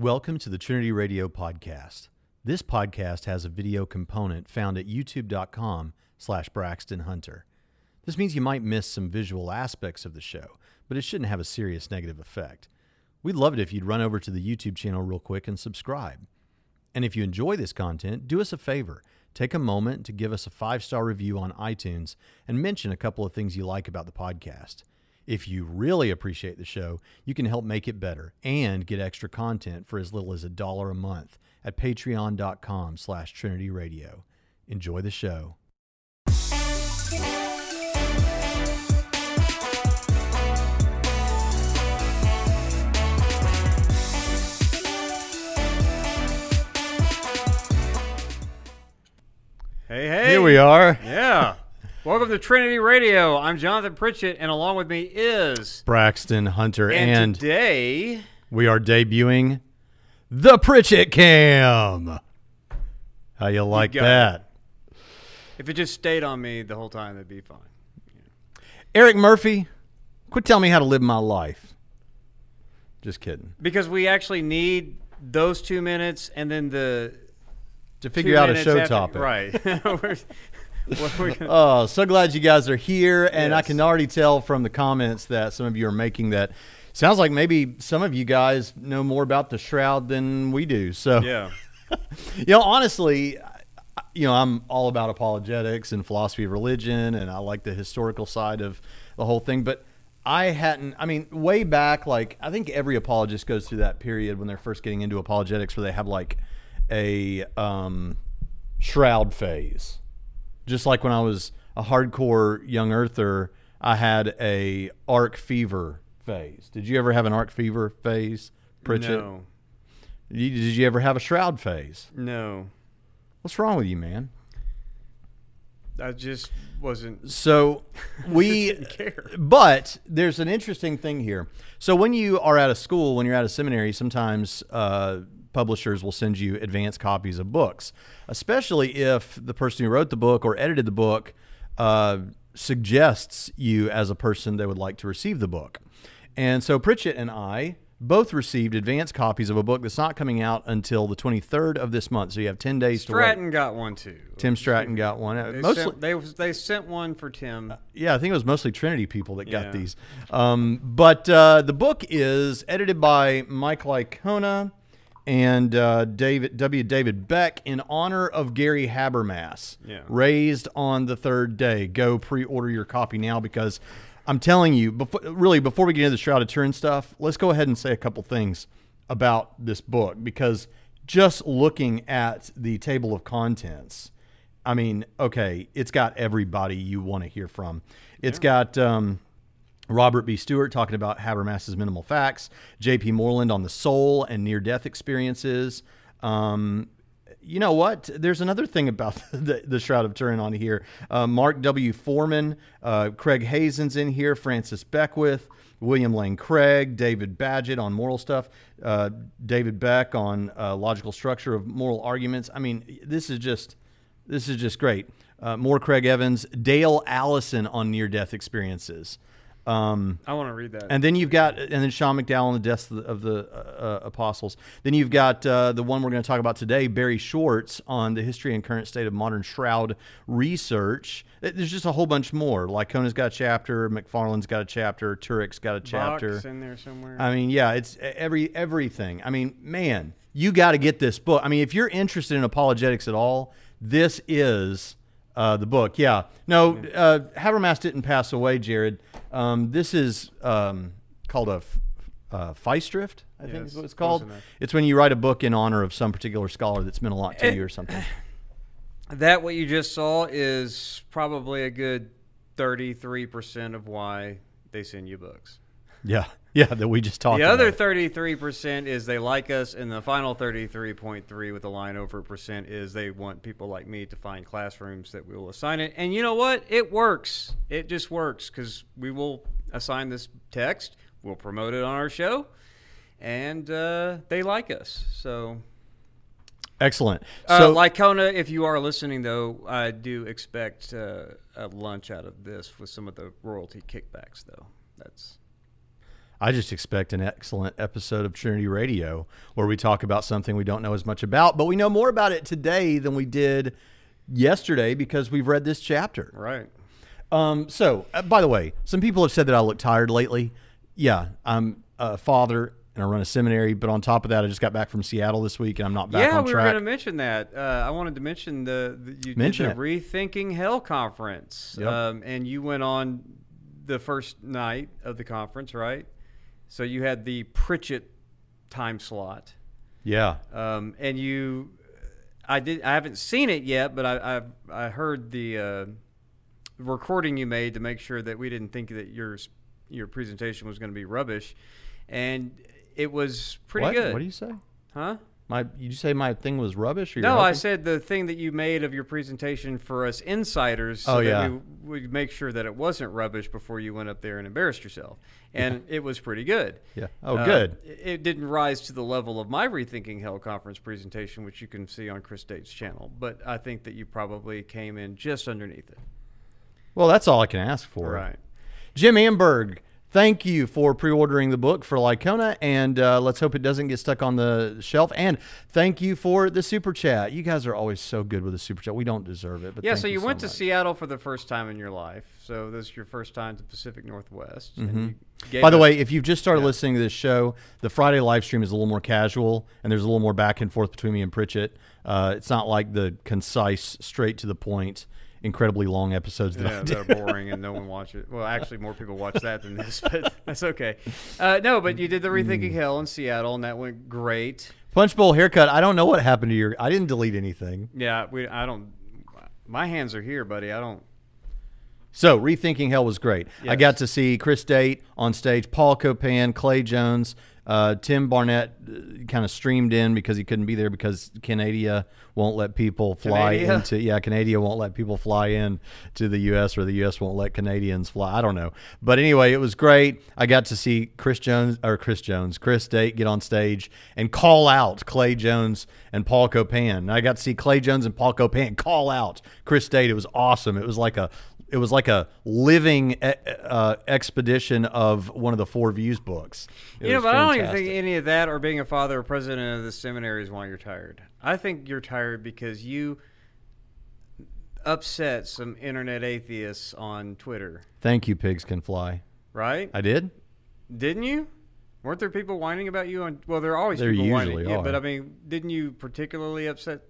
Welcome to the Trinity Radio podcast. This podcast has a video component found at youtube.com/Braxton Hunter. This means you might miss some visual aspects of the show, but it shouldn't have a serious negative effect. We'd love it if you'd run over to the YouTube channel real quick and subscribe. And if you enjoy this content, do us a favor. Take a moment to give us a 5-star review on iTunes and mention a couple of things you like about the podcast. If you really appreciate the show, you can help make it better and get extra content for as little as $1 a month at patreon.com/Trinity Radio. Enjoy the show. Hey, hey. Here we are. Yeah. Welcome to Trinity Radio. I'm Jonathan Pritchett, and along with me is Braxton Hunter. And today we are debuting the Pritchett Cam. How you like that? If it just stayed on me the whole time, that'd be fine. Yeah. Eric Murphy, quit telling me how to live my life. Just kidding. Because we actually need those 2 minutes, and then to figure out a show topic, right? So glad you guys are here, and yes. I can already tell from the comments that some of you are making that sounds like maybe some of you guys know more about the Shroud than we do. So, yeah, honestly, I'm all about apologetics and philosophy of religion, and I like the historical side of the whole thing. But way back, I think every apologist goes through that period when they're first getting into apologetics, where they have a Shroud phase. Just like when I was a hardcore young earther, I had a arc fever phase. Did you ever have an arc fever phase, Pritchett? No. Did you ever have a Shroud phase? No. What's wrong with you, man? I just wasn't. So we didn't care. But there's an interesting thing here. So when you are out of school, when you're out of seminary, sometimes publishers will send you advanced copies of books, especially if the person who wrote the book or edited the book suggests you as a person they would like to receive the book. And so Pritchett and I both received advanced copies of a book that's not coming out until the 23rd of this month. So you have 10 days to wait. Stratton got one too. Tim Stratton got one. They sent one for Tim. Yeah, I think it was mostly Trinity people that got these. But the book is edited by Mike Licona and David Beck in honor of Gary Habermas, raised on the third day. Go pre-order your copy now, because I'm telling you, before we get into the Shroud of Turin stuff, let's go ahead and say a couple things about this book, because just looking at the table of contents, it's got everybody you want to hear from. It's got Robert B. Stewart talking about Habermas's minimal facts, J.P. Moreland on the soul and near-death experiences. You know what? There's another thing about the Shroud of Turin on here. Mark W. Foreman, Craig Hazen's in here, Francis Beckwith, William Lane Craig, David Badgett on moral stuff, David Beck on logical structure of moral arguments. This is just great. More Craig Evans, Dale Allison on near-death experiences. I want to read that. And then you've got Sean McDowell and the Deaths of the Apostles. Then you've got the one we're going to talk about today, Barry Schwortz, on the history and current state of modern Shroud research. There's just a whole bunch more. Licona's got a chapter, McFarlane's got a chapter, Turek's got a chapter. Box in there somewhere. It's everything. You got to get this book. If you're interested in apologetics at all, this is the book. Yeah. No, Habermas didn't pass away, Jared. This is called a Feistrift, I think is what it's called. It's when you write a book in honor of some particular scholar that's meant a lot to you or something. That what you just saw is probably a good 33% of why they send you books. Yeah, that we just talked about. The other 33% is they like us, and the final 33.3 with the line over % is they want people like me to find classrooms that we will assign it. And you know what? It works. It just works, because we will assign this text, we'll promote it on our show, and they like us. So excellent. So Licona, if you are listening, though, I do expect a lunch out of this with some of the royalty kickbacks, though. That's... I just expect an excellent episode of Trinity Radio where we talk about something we don't know as much about, but we know more about it today than we did yesterday because we've read this chapter. Right. So, by the way, some people have said that I look tired lately. Yeah, I'm a father and I run a seminary, but on top of that, I just got back from Seattle this week and I'm not back on track. Yeah, we were going to mention that. I wanted to mention you mentioned the Rethinking Hell Conference. Yep. And you went on the first night of the conference, right? So you had the Pritchett time slot. Yeah. And you, I haven't seen it yet, but I heard the recording you made to make sure that we didn't think that your presentation was going to be rubbish, and it was pretty good. What do you say? Huh? You say my thing was rubbish? Or no, I said the thing that you made of your presentation for us insiders so that we would make sure that it wasn't rubbish before you went up there and embarrassed yourself. And it was pretty good. Yeah. Oh, good. It didn't rise to the level of my Rethinking Hell Conference presentation, which you can see on Chris Date's channel. But I think that you probably came in just underneath it. Well, that's all I can ask for. Right. Jim Amberg, thank you for pre-ordering the book for Licona, and let's hope it doesn't get stuck on the shelf. And thank you for the super chat. You guys are always so good with the super chat. We don't deserve it, but yeah. So you went to Seattle for the first time in your life. So this is your first time to the Pacific Northwest. Mm-hmm. And by the way, if you've just started listening to this show, the Friday live stream is a little more casual, and there's a little more back and forth between me and Pritchett. It's not like the concise, straight to the point, incredibly long episodes that are boring and no one watches. Well, actually, more people watch that than this, but that's okay. No, but you did the Rethinking Hell in Seattle, and that went great. Punch Bowl haircut. I don't know what happened to your. I didn't delete anything. Yeah, I don't. My hands are here, buddy. I don't. So Rethinking Hell was great. Yes. I got to see Chris Date on stage, Paul Copan, Clay Jones, Tim Barnett kind of streamed in because he couldn't be there because Canada won't let people fly into. Yeah, Canada won't let people fly in to the U.S. or the U.S. won't let Canadians fly. I don't know. But anyway, it was great. I got to see Chris Date get on stage and call out Clay Jones and Paul Copan. I got to see Clay Jones and Paul Copan call out Chris Date. It was awesome. It was like a living expedition of one of the Four Views books. But fantastic. I don't even think any of that or being a father or president of the seminary is why you're tired. I think you're tired because you upset some internet atheists on Twitter. Thank you, Pigs Can Fly. Right? I did? Didn't you? Weren't there people whining about you? Well, there are always people whining. Yeah, but I mean, didn't you particularly upset...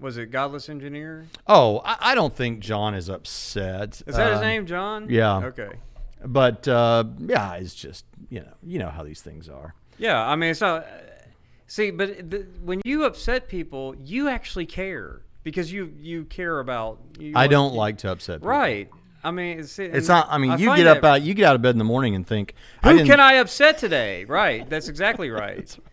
was it Godless Engineer? Oh, I don't think John is upset. Is that his name, John? Yeah. Okay. But, yeah, it's just, you know how these things are. Yeah, I mean, it's not... See, but when you upset people, you actually care because you care about... I don't like to upset people. Right. I mean, you get out of bed in the morning and think... Who can I upset today? Right. That's exactly right. That's right.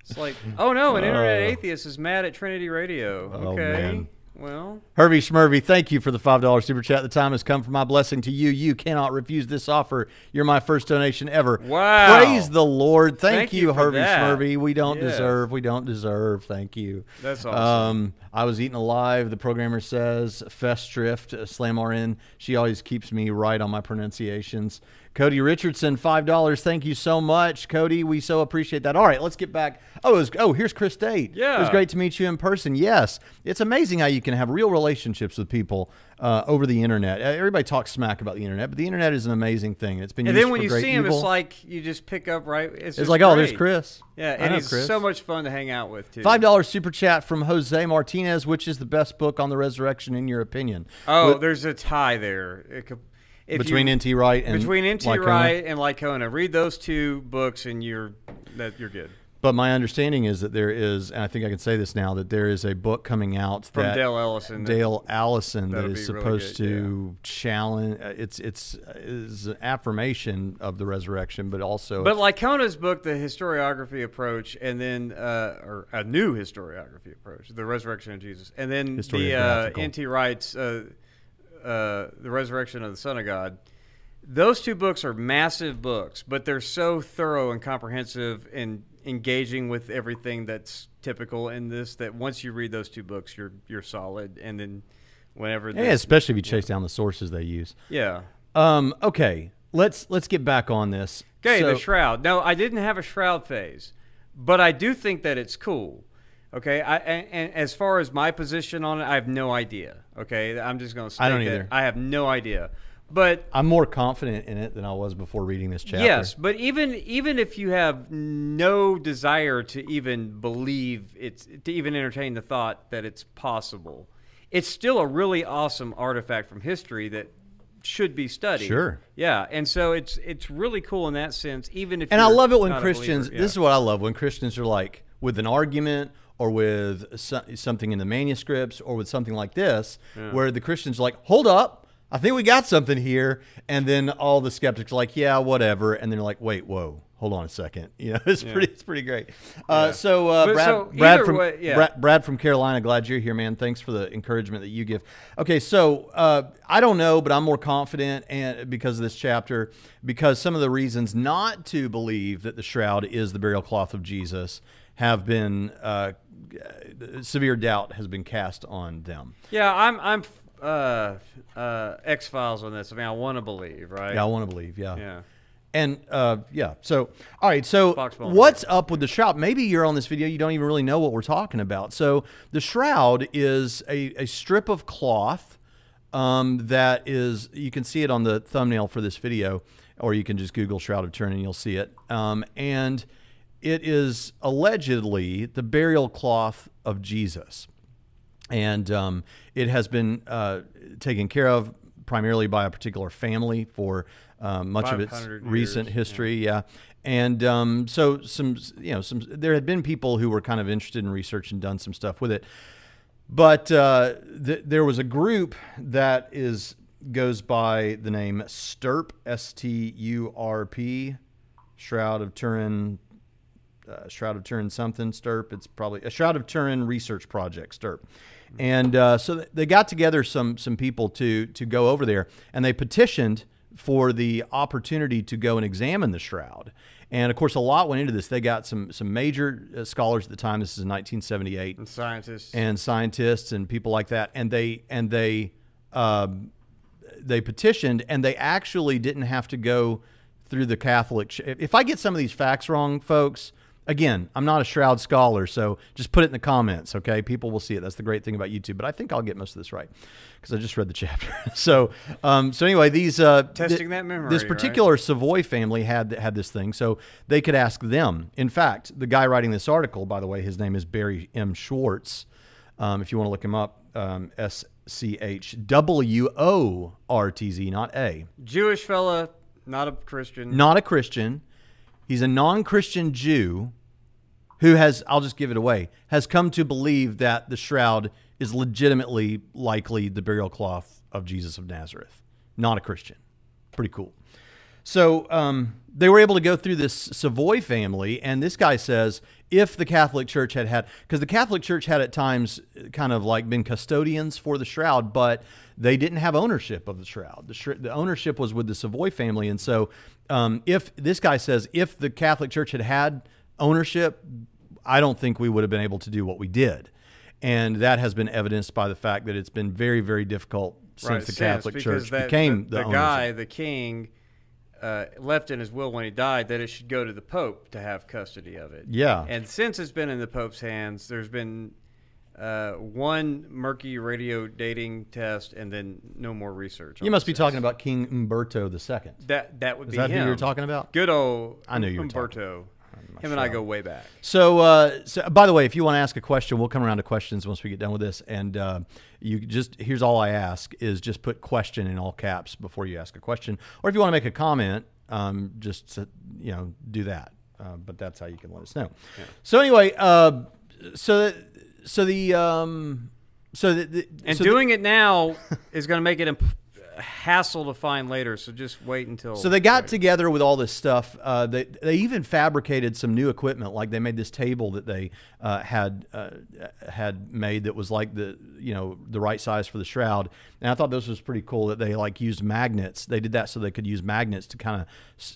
It's like, oh no, an internet atheist is mad at Trinity Radio. Okay, well. Hervey Schmervy, thank you for the $5 super chat. The time has come for my blessing to you. You cannot refuse this offer. You're my first donation ever. Wow. Praise the Lord. Thank you, Hervey Schmervy. We don't deserve. Thank you. That's awesome. I was eaten alive. The programmer says Festdrift, Slam RN. She always keeps me right on my pronunciations. Cody Richardson, $5. Thank you so much, Cody. We so appreciate that. All right, let's get back. Oh, here's Chris Date. Yeah. It was great to meet you in person. Yes. It's amazing how you can have real relationships with people over the internet. Everybody talks smack about the internet, but the internet is an amazing thing. It's been used for great evil. And then when you see him, it's like you just pick up right. It's like, great. Oh, there's Chris. Yeah, and he's so much fun to hang out with, too. $5 super chat from Jose Martinez, which is the best book on the resurrection, in your opinion. Oh, there's a tie there. Between N.T. Wright and Licona. Read those two books and you're good. But my understanding is that there is, and I think I can say this now, that there is a book coming out from Dale Allison. Dale Allison that is supposed to challenge. It's an affirmation of the resurrection, but also. But Licona's book, the historiography approach, and then or a new historiography approach, the resurrection of Jesus, and then the N.T. Wright's. The Resurrection of the Son of God. Those two books are massive books, but they're so thorough and comprehensive and engaging with everything that's typical in this that once you read those two books, you're solid. And then whenever, especially if you chase down the sources they use. Yeah. Okay. Let's get back on this. Okay, so, the shroud. No, I didn't have a shroud phase, but I do think that it's cool. Okay, and as far as my position on it, I have no idea. Okay, I'm just going to state that I have no idea. But I'm more confident in it than I was before reading this chapter. Yes, but even if you have no desire to even believe it's, to even entertain the thought that it's possible, it's still a really awesome artifact from history that should be studied. Sure. Yeah, and so it's really cool in that sense. Even if and I love it when Christians. Believer, yeah. This is what I love when Christians are like with an argument. Or with something in the manuscripts, or with something like this, yeah. where the Christians are like, hold up, I think we got something here. And then all the skeptics are like, yeah, whatever. And then they're like, wait, whoa, hold on a second. You know, it's, yeah. It's pretty great. Yeah. So, Brad from Carolina, glad you're here, man. Thanks for the encouragement that you give. Okay, so I don't know, but I'm more confident and because of this chapter, because some of the reasons not to believe that the shroud is the burial cloth of Jesus have been severe doubt has been cast on them. Yeah, I'm X-Files on this. I mean, I want to believe, right? Yeah, I want to believe. Yeah. Yeah. And yeah. So, all right. So, what's up with the shroud? Maybe you're on this video, you don't even really know what we're talking about. So, the shroud is a strip of cloth that is. You can see it on the thumbnail for this video, or you can just Google Shroud of Turin and you'll see it. And it is allegedly the burial cloth of Jesus. And it has been taken care of primarily by a particular family for much of its recent history. Yeah. And so there had been people who were kind of interested in research and done some stuff with it. But there was a group that goes by the name STURP, S-T-U-R-P, Shroud of Turin. Shroud of Turin something, STURP. It's probably a Shroud of Turin research project, STURP. And so they got together some people to go over there, and they petitioned for the opportunity to go and examine the shroud. And, of course, a lot went into this. They got some major scholars at the time. This is in 1978. And scientists. And scientists and people like that. And they petitioned, and they actually didn't have to go through the Catholic. If I get some of these facts wrong, folks... Again, I'm not a shroud scholar, so just put it in the comments, okay? People will see it. That's the great thing about YouTube. But I think I'll get most of this right because I just read the chapter. So anyway, these testing that memory. This particular right? Savoy family had this thing, so they could ask them. In fact, the guy writing this article, by the way, his name is Barry M. Schwortz. If you want to look him up, S-C-H-W-O-R-T-Z, not A. Jewish fella, not a Christian. Not a Christian. He's a non-Christian Jew who has, I'll just give it away, has come to believe that the shroud is legitimately likely the burial cloth of Jesus of Nazareth. Not a Christian. Pretty cool. So they were able to go through this Savoy family, and this guy says if the Catholic Church had, because the Catholic Church had at times kind of like been custodians for the shroud, but they didn't have ownership of the shroud. The ownership was with the Savoy family, and so if this guy says if the Catholic Church had ownership, I don't think we would have been able to do what we did, and that has been evidenced by the fact that it's been very, very difficult since the Catholic Church became the guy, the king. Left in his will when he died that it should go to the Pope to have custody of it. Yeah. And since it's been in the Pope's hands, there's been one murky radio dating test and then no more research. You must be talking about King Umberto II. That would be him. Is that who you're talking about? Good old Umberto. Him and I go way back. So, by the way, if you want to ask a question, we'll come around to questions once we get done with this. And you just, here's all I ask is just put question in all caps before you ask a question. Or if you want to make a comment, just, you know, do that. But that's how you can let us know. Yeah. So anyway, doing it now is going to make it impossible. Hassle to find later, so just wait until... So they got together with all this stuff. They even fabricated some new equipment, like they made this table that they had made that was like the, you know, the right size for the shroud. And I thought this was pretty cool that they like used magnets. They did that so they could use magnets to kind of,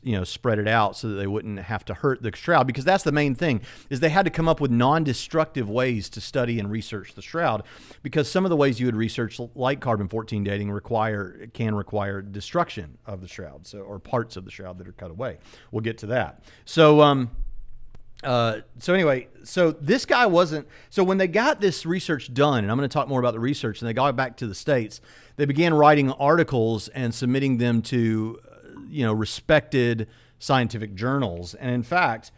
you know, spread it out so that they wouldn't have to hurt the shroud, because that's the main thing is they had to come up with non-destructive ways to study and research the shroud, because some of the ways you would research like carbon-14 dating require can require destruction of the shroud, so, or parts of the shroud that are cut away. We'll get to that. So so this guy wasn't, so when they got this research done, and I'm going to talk more about the research, and they got back to the States, they began writing articles and submitting them to, you know, respected scientific journals. And in fact,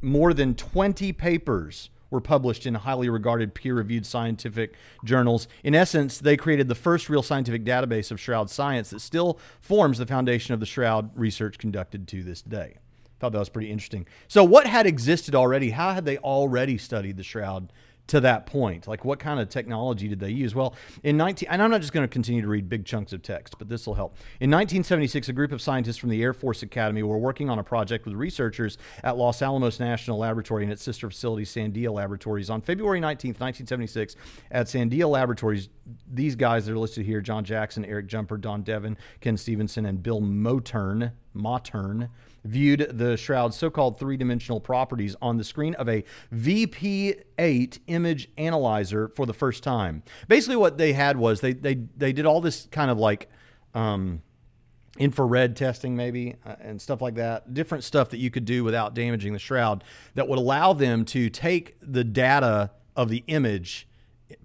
more than 20 papers were published in highly regarded peer-reviewed scientific journals. In essence, they created the first real scientific database of shroud science that still forms the foundation of the shroud research conducted to this day. I thought that was pretty interesting. So what had existed already? How had they already studied the shroud to that point? Like, what kind of technology did they use? Well, and I'm not just going to continue to read big chunks of text, but this will help. In 1976, a group of scientists from the Air Force Academy were working on a project with researchers at Los Alamos National Laboratory and its sister facility, Sandia Laboratories. On February 19th, 1976, at Sandia Laboratories, these guys that are listed here, John Jackson, Eric Jumper, Don Devon, Ken Stevenson, and Bill Motern, viewed the shroud's so-called three-dimensional properties on the screen of a VP8 image analyzer for the first time. Basically what they had was they did all this kind of like infrared testing maybe and stuff like that, different stuff that you could do without damaging the shroud that would allow them to take the data of the image,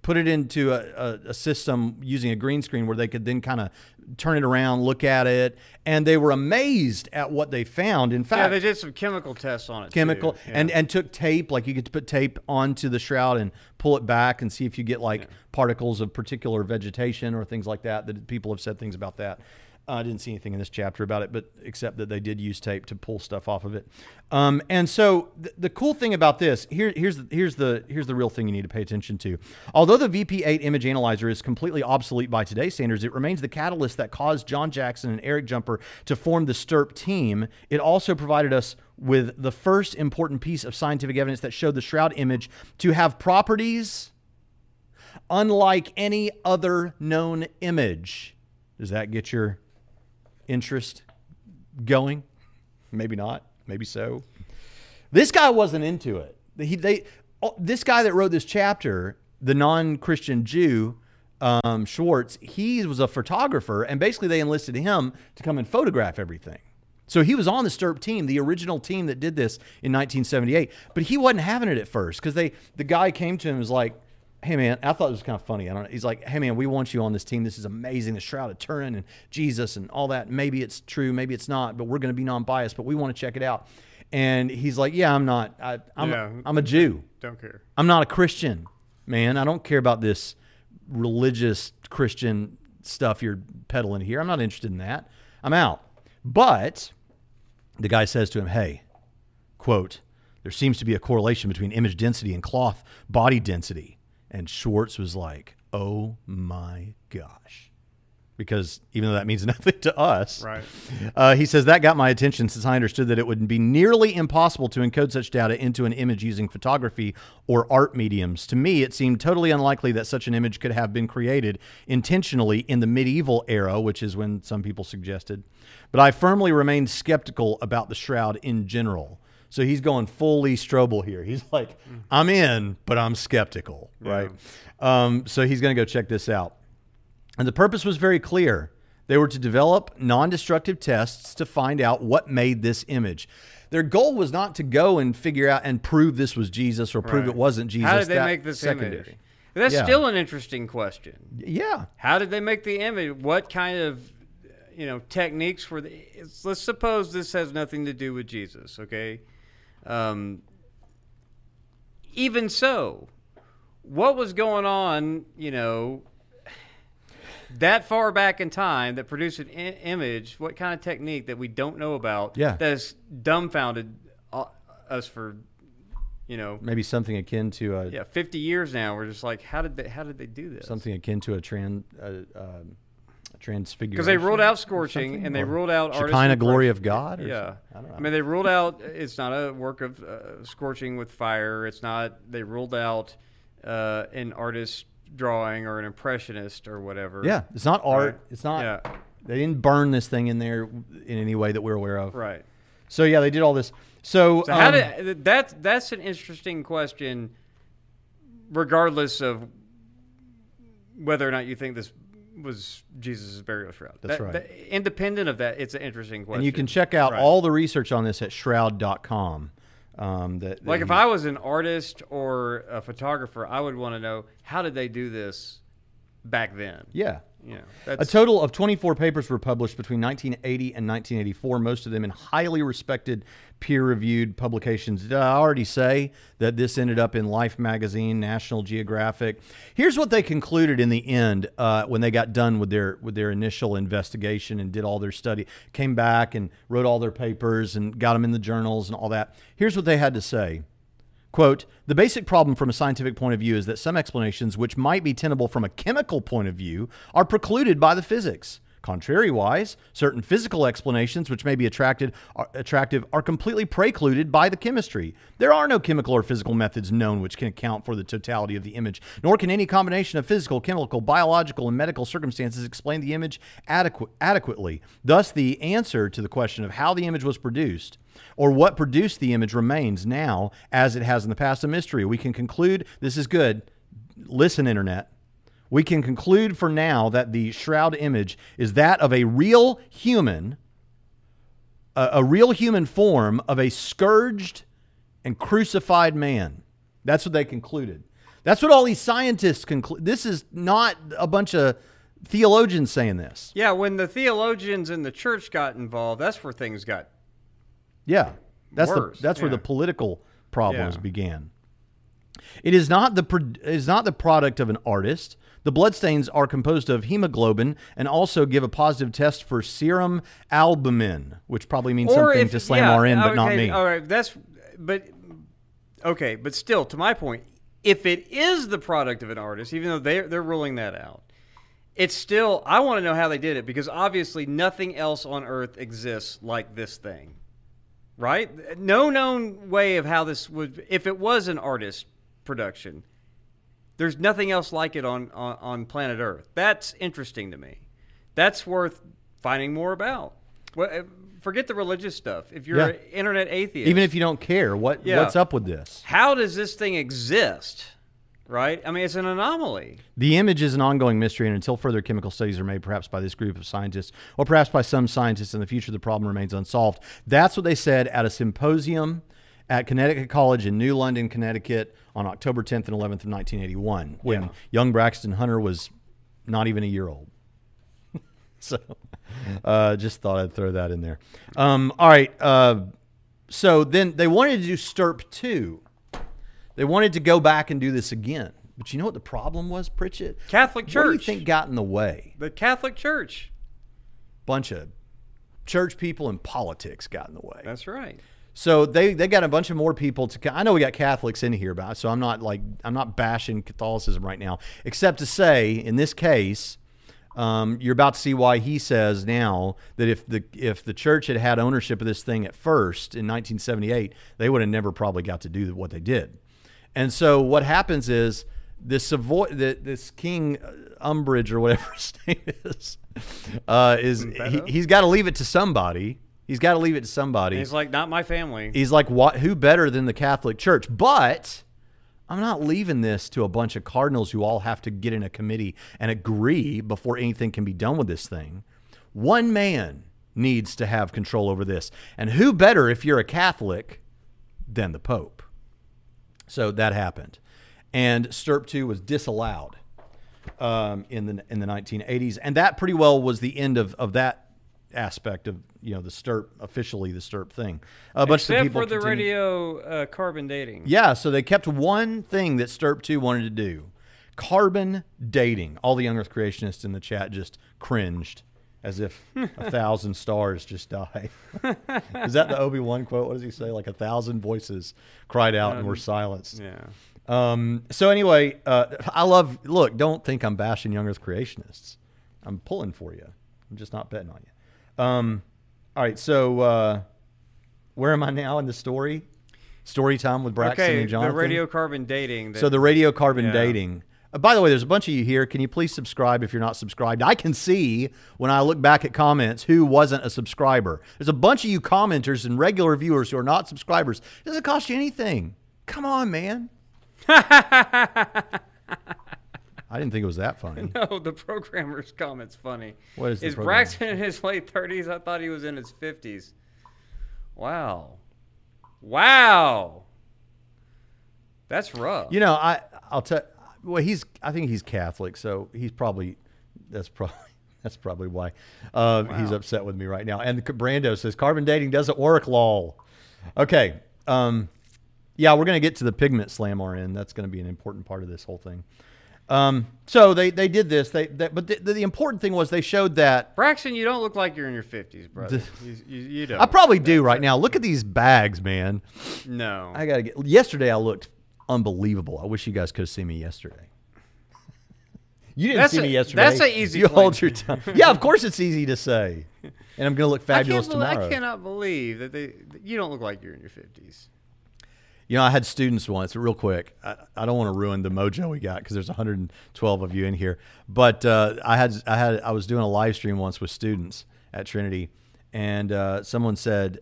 put it into a system using a green screen where they could then kind of turn it around, look at it, and they were amazed at what they found. In fact, yeah, they did some chemical tests on it. Chemical too. Yeah. and took tape, like you could put tape onto the shroud and pull it back and see if you get like particles of particular vegetation or things like that. That people have said things about that. I didn't see anything in this chapter about it, but except that they did use tape to pull stuff off of it. And so the cool thing about this, here's the real thing you need to pay attention to. Although the VP8 image analyzer is completely obsolete by today's standards, it remains the catalyst that caused John Jackson and Eric Jumper to form the STURP team. It also provided us with the first important piece of scientific evidence that showed the shroud image to have properties unlike any other known image. Does that get your interest going? Maybe not. Maybe so. This guy wasn't into it. This guy that wrote this chapter, the non-Christian Jew, Schwortz, he was a photographer, and basically they enlisted him to come and photograph everything. So he was on the STURP team, the original team that did this in 1978, but he wasn't having it at first because the guy came to him and was like, "Hey man," I thought it was kind of funny. I don't know. He's like, "Hey man, we want you on this team. This is amazing. The Shroud of Turin and Jesus and all that. Maybe it's true, maybe it's not, but we're going to be non-biased, but we want to check it out." And he's like, "Yeah, I'm not. I'm a Jew. Don't care. I'm not a Christian, man. I don't care about this religious Christian stuff you're peddling here. I'm not interested in that. I'm out." But the guy says to him, "Hey," quote, "there seems to be a correlation between image density and cloth body density." And Schwortz was like, "Oh my gosh," because even though that means nothing to us, right? He says, "That got my attention since I understood that it would be nearly impossible to encode such data into an image using photography or art mediums. To me, it seemed totally unlikely that such an image could have been created intentionally in the medieval era," which is when some people suggested, "but I firmly remained skeptical about the shroud in general." So he's going fully Strobel here. He's like, "I'm in, but I'm skeptical," right? Yeah. So he's going to go check this out. And the purpose was very clear. They were to develop non-destructive tests to find out what made this image. Their goal was not to go and figure out and prove this was Jesus or prove it wasn't Jesus. How did they make this image? That's still an interesting question. Yeah. How did they make the image? What kind of techniques for the? Let's suppose this has nothing to do with Jesus, okay? Even so, what was going on, that far back in time that produced an image? What kind of technique that we don't know about that has dumbfounded us for, maybe something akin to a 50 years now? We're just like, how did they do this? Something akin to a transfiguration, because they ruled out scorching and they ruled out Shekinah glory of God. Yeah, I don't know. I mean, they ruled out it's not a work of scorching with fire. It's not. They ruled out an artist drawing or an impressionist or whatever. Yeah, it's not art. Right. It's not. Yeah. They didn't burn this thing in there in any way that we're aware of. Right. So yeah, they did all this. So how did that's an interesting question, regardless of whether or not you think this was Jesus' burial shroud. That's right. That, independent of that, it's an interesting question. And you can check out all the research on this at shroud.com. Like if I was an artist or a photographer, I would want to know, how did they do this back then? Yeah. You know, a total of 24 papers were published between 1980 and 1984, most of them in highly respected peer-reviewed publications. Did I already say that this ended up in Life magazine, National Geographic? Here's what they concluded in the end when they got done with their initial investigation and did all their study, came back and wrote all their papers and got them in the journals and all that. Here's what they had to say. Quote, the basic problem from a scientific point of view is that some explanations which might be tenable from a chemical point of view are precluded by the physics. Contrariwise, certain physical explanations which may be attractive are completely precluded by the chemistry. There are no chemical or physical methods known which can account for the totality of the image, nor can any combination of physical, chemical, biological, and medical circumstances explain the image adequately. Thus, the answer to the question of how the image was produced or what produced the image remains now, as it has in the past, a mystery. We can conclude, this is good, listen internet, we can conclude for now that the shroud image is that of a real human form of a scourged and crucified man. That's what they concluded. That's what all these scientists conclude. This is not a bunch of theologians saying this. Yeah, when the theologians in the church got involved, that's where things got where the political problems began. It is not the product of an artist. The bloodstains are composed of hemoglobin and also give a positive test for serum albumin, which probably means something to Slam RN, but not me. All right, but still, to my point, if it is the product of an artist, even though they're ruling that out, it's still, I want to know how they did it, because obviously nothing else on Earth exists like this thing. Right? No known way of how this would, if it was an artist production, there's nothing else like it on planet Earth. That's interesting to me. That's worth finding more about. Well, forget the religious stuff. If you're an internet atheist, even if you don't care, what's up with this? How does this thing exist? Right? I mean, it's an anomaly. The image is an ongoing mystery, and until further chemical studies are made, perhaps by this group of scientists, or perhaps by some scientists in the future, the problem remains unsolved. That's what they said at a symposium at Connecticut College in New London, Connecticut, on October 10th and 11th of 1981, when young Braxton Hunter was not even a year old. So, just thought I'd throw that in there. All right. So then they wanted to do STURP 2. They wanted to go back and do this again. But you know what the problem was, Pritchett? Catholic Church. What do you think got in the way? The Catholic Church. Bunch of church people and politics got in the way. That's right. So they got a bunch of more people to... I know we got Catholics in here, but so I'm not bashing Catholicism right now, except to say, in this case, you're about to see why he says now that if the church had had ownership of this thing at first in 1978, they would have never probably got to do what they did. And so what happens is this this King Umberto II or whatever his name is he's got to leave it to somebody. He's got to leave it to somebody. And he's like, not my family. He's like, what? Who better than the Catholic Church? But I'm not leaving this to a bunch of cardinals who all have to get in a committee and agree before anything can be done with this thing. One man needs to have control over this. And who better if you're a Catholic than the Pope? So that happened, and STURP 2 was disallowed in the 1980s, and that pretty well was the end of that aspect of the STURP, officially the STURP thing. A bunch of people except for the radio carbon dating. Yeah, so they kept one thing that STURP 2 wanted to do, carbon dating. All the young Earth creationists in the chat just cringed, as if 1,000 stars just died. Is that the Obi-Wan quote? What does he say? Like 1,000 voices cried out and were silenced. Yeah. So anyway, look, don't think I'm bashing young Earth creationists. I'm pulling for you. I'm just not betting on you. All right, so where am I now in the story? Story time with Braxton and Jonathan. The radiocarbon dating. So the radiocarbon dating. By the way, there's a bunch of you here. Can you please subscribe if you're not subscribed? I can see when I look back at comments who wasn't a subscriber. There's a bunch of you commenters and regular viewers who are not subscribers. It doesn't cost you anything. Come on, man. I I didn't think it was that funny. No, the programmer's comment's funny. What is the programmer? Braxton in his late 30s? I thought he was in his 50s. Wow. Wow. That's rough. You know, I'll tell. Well, I think he's Catholic, so he's probably. That's probably why he's upset with me right now. And Brando says carbon dating doesn't work. Lol. Okay. Yeah, we're going to get to the pigment slam RN. That's going to be an important part of this whole thing. So they did this. But the important thing was they showed that. Braxton, you don't look like you're in your 50s, brother. You don't. I probably do right now. Look at these bags, man. No. I got to get. Yesterday I looked unbelievable. I wish you guys could have seen me yesterday. You didn't see me yesterday. That's an easy You claim. Hold your tongue. Yeah, of course it's easy to say. And I'm going to look fabulous tomorrow. I cannot believe that you don't look like you're in your 50s. You know, I had students once, real quick. I don't want to ruin the mojo we got because there's 112 of you in here. But I was doing a live stream once with students at Trinity, and someone said,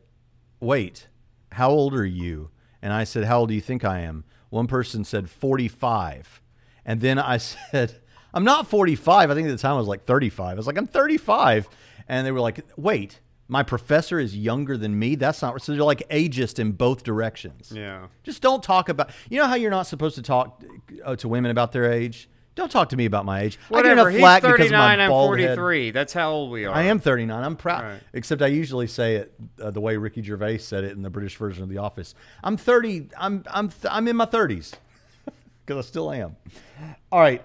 "Wait, how old are you?" And I said, "How old do you think I am?" One person said 45, and then I said, "I'm not 45. I think at the time I was like 35. I was like, "I'm 35," and they were like, "Wait. My professor is younger than me." That's not, so they're like ageist in both directions. Yeah. Just don't talk about, you know how you're not supposed to talk to women about their age? Don't talk to me about my age. Whatever. I get enough flack because of my bald head. I'm 43. That's how old we are. I am 39. I'm proud. Right. Except I usually say it the way Ricky Gervais said it in the British version of The Office. I'm 30. I'm in my 30s because I still am. All right.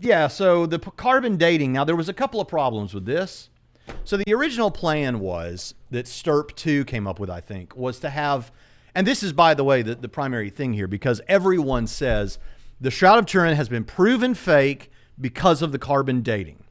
Yeah. So the carbon dating. Now there was a couple of problems with this. So the original plan was that STURP 2 came up with, I think, was to have, and this is, by the way, the primary thing here, because everyone says the Shroud of Turin has been proven fake because of the carbon dating.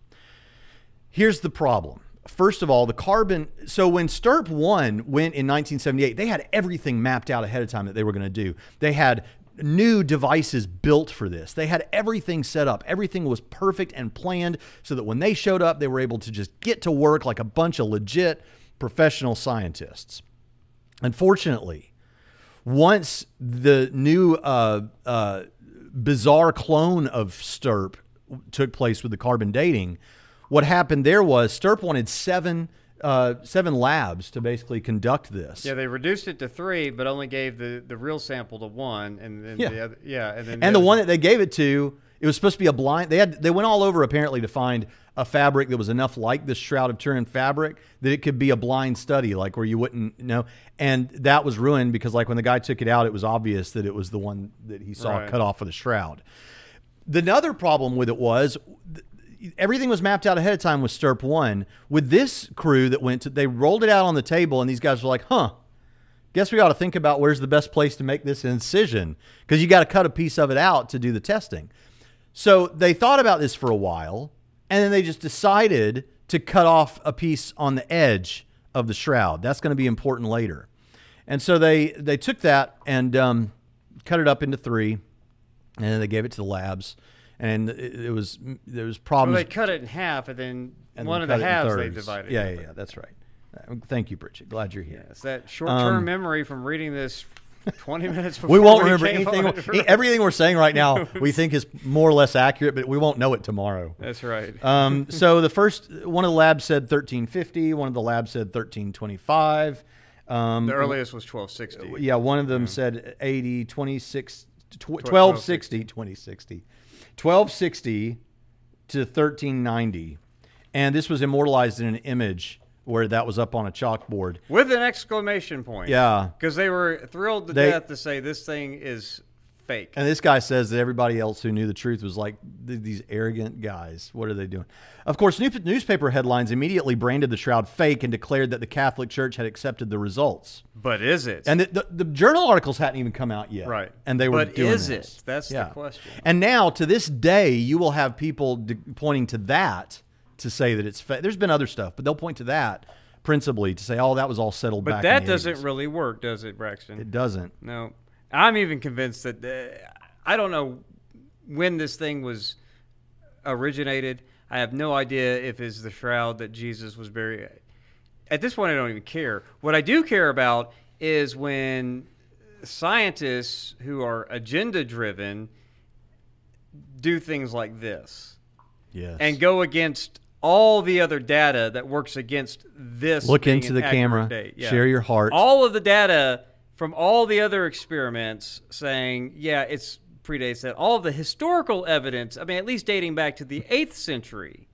Here's the problem. First of all, the carbon, so when STURP 1 went in 1978, they had everything mapped out ahead of time that they were going to do. They had new devices built for this. They had everything set up. Everything was perfect and planned so that when they showed up, they were able to just get to work like a bunch of legit professional scientists. Unfortunately, once the new bizarre clone of STURP took place with the carbon dating, what happened there was STURP wanted seven labs to basically conduct this. Yeah, they reduced it to 3, but only gave the real sample to 1, and then the other, and the one that they gave it to, it was supposed to be a blind. They went all over apparently to find a fabric that was enough like this Shroud of Turin fabric that it could be a blind study, like where you wouldn't know. And that was ruined because, like, when the guy took it out, it was obvious that it was the one that he saw cut off of the shroud. Another problem with it was. Everything was mapped out ahead of time with STURP 1. With this crew that went to, they rolled it out on the table, and these guys were like, huh, guess we ought to think about where's the best place to make this incision, because you got to cut a piece of it out to do the testing. So they thought about this for a while, and then they just decided to cut off a piece on the edge of the shroud. That's going to be important later. And so they took that and cut it up into 3, and then they gave it to the labs. And there was problems. Well, they cut it in half, and then one of the halves they divided. Yeah, that's right. Thank you, Bridget. Glad you're here. Yes, that short-term memory from reading this 20 minutes before. We won't remember anything. Everything we're saying right now we think is more or less accurate, but we won't know it tomorrow. That's right. So the first one of the labs said 1350. One of the labs said 1325. The earliest was 1260. Yeah, one of them said 80, 26, 1260, 2060. 1260 to 1390, and this was immortalized in an image where that was up on a chalkboard with an exclamation point. Yeah, because they were thrilled to death to say this thing is fake. And this guy says that everybody else who knew the truth was like, these arrogant guys, what are they doing? Of course, newspaper headlines immediately branded the shroud fake and declared that the Catholic Church had accepted the results. But is it? And the journal articles hadn't even come out yet. Right. And they were doing this. But is it? That's the question. And now, to this day, you will have people pointing to that to say that it's fake. There's been other stuff, but they'll point to that principally to say, oh, that was all settled back in the 80s. But that doesn't really work, does it, Braxton? It doesn't. No. I'm even convinced that I don't know when this thing was originated. I have no idea if it's the shroud that Jesus was buried. At this point, I don't even care. What I do care about is when scientists who are agenda-driven do things like this. Yes. And go against all the other data that works against this. Look into the camera. Yeah. Share your heart. All of the data from all the other experiments saying, yeah, it's predates that. All of the historical evidence, I mean, at least dating back to the 8th century,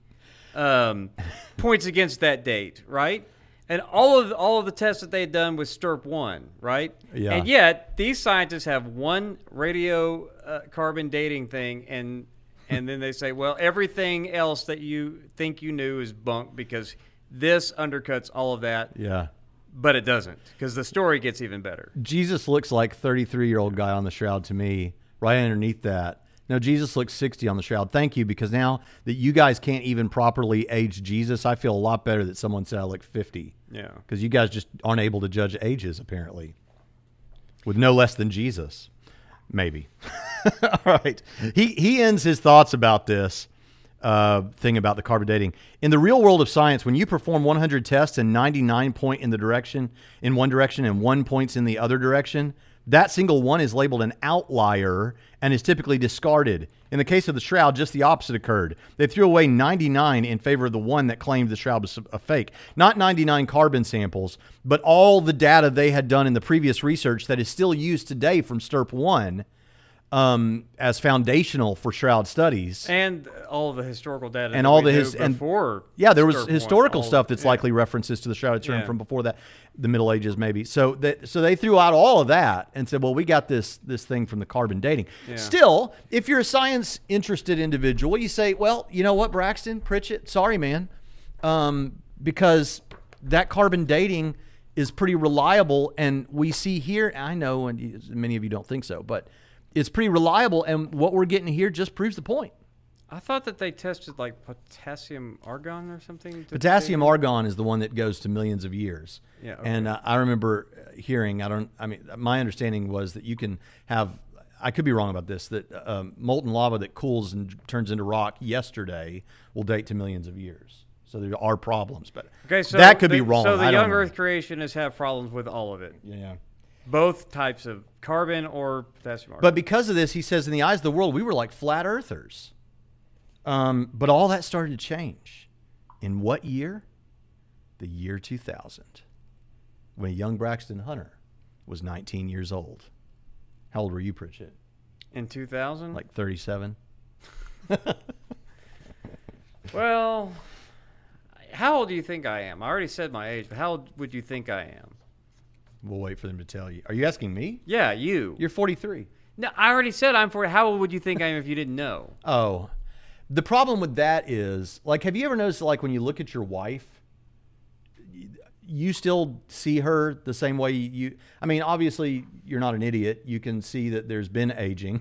points against that date, right? And all of the tests that they had done was STURP1, right? Yeah. And yet these scientists have one radiocarbon dating thing, and then they say, well, everything else that you think you knew is bunk because this undercuts all of that. Yeah. But it doesn't, because the story gets even better. Jesus looks like 33-year-old guy on the shroud to me. Right underneath that. No, Jesus looks 60 on the shroud. Thank you, because now that you guys can't even properly age Jesus, I feel a lot better that someone said I look 50. Yeah. Because you guys just aren't able to judge ages, apparently. With no less than Jesus. Maybe. All right. He ends his thoughts about this thing about the carbon dating. In the real world of science, when you perform 100 tests and 99 point in one direction and 1 point's in the other direction, that single one is labeled an outlier and is typically discarded. In the case of the shroud, just the opposite occurred. They threw away 99 in favor of the one that claimed the shroud was a fake. Not 99 carbon samples, but all the data they had done in the previous research that is still used today from STURP1 as foundational for shroud studies. And all the historical data and all the before. Yeah, there was historical stuff that's likely references to the Shroud of Turin from before that, the Middle Ages maybe. So they threw out all of that and said, well, we got this thing from the carbon dating. Yeah. Still, if you're a science-interested individual, you say, well, you know what, Braxton, Pritchett, sorry, man, because that carbon dating is pretty reliable, and we see here, I know and many of you don't think so, but it's pretty reliable, and what we're getting here just proves the point. I thought that they tested, like, potassium argon or something. Potassium argon is the one that goes to millions of years. Yeah, okay. And I remember hearing, my understanding was that you can have, I could be wrong about this, that molten lava that cools and turns into rock yesterday will date to millions of years. So there are problems, but okay, so that could be wrong. So the young Earth creationists have problems with all of it. Yeah. Both types of carbon or potassium argon. But because of this, he says, in the eyes of the world, we were like flat earthers. But all that started to change. In what year? The year 2000, when young Braxton Hunter was 19 years old. How old were you, Pritchett? In 2000? Like 37. Well, how old do you think I am? I already said my age, but how old would you think I am? We'll wait for them to tell you. Are you asking me? Yeah, you. You're 43. No, I already said I'm 40. How old would you think I am if you didn't know? Oh. The problem with that is, like, have you ever noticed, like, when you look at your wife, you still see her the same way you... I mean, obviously, you're not an idiot. You can see that there's been aging.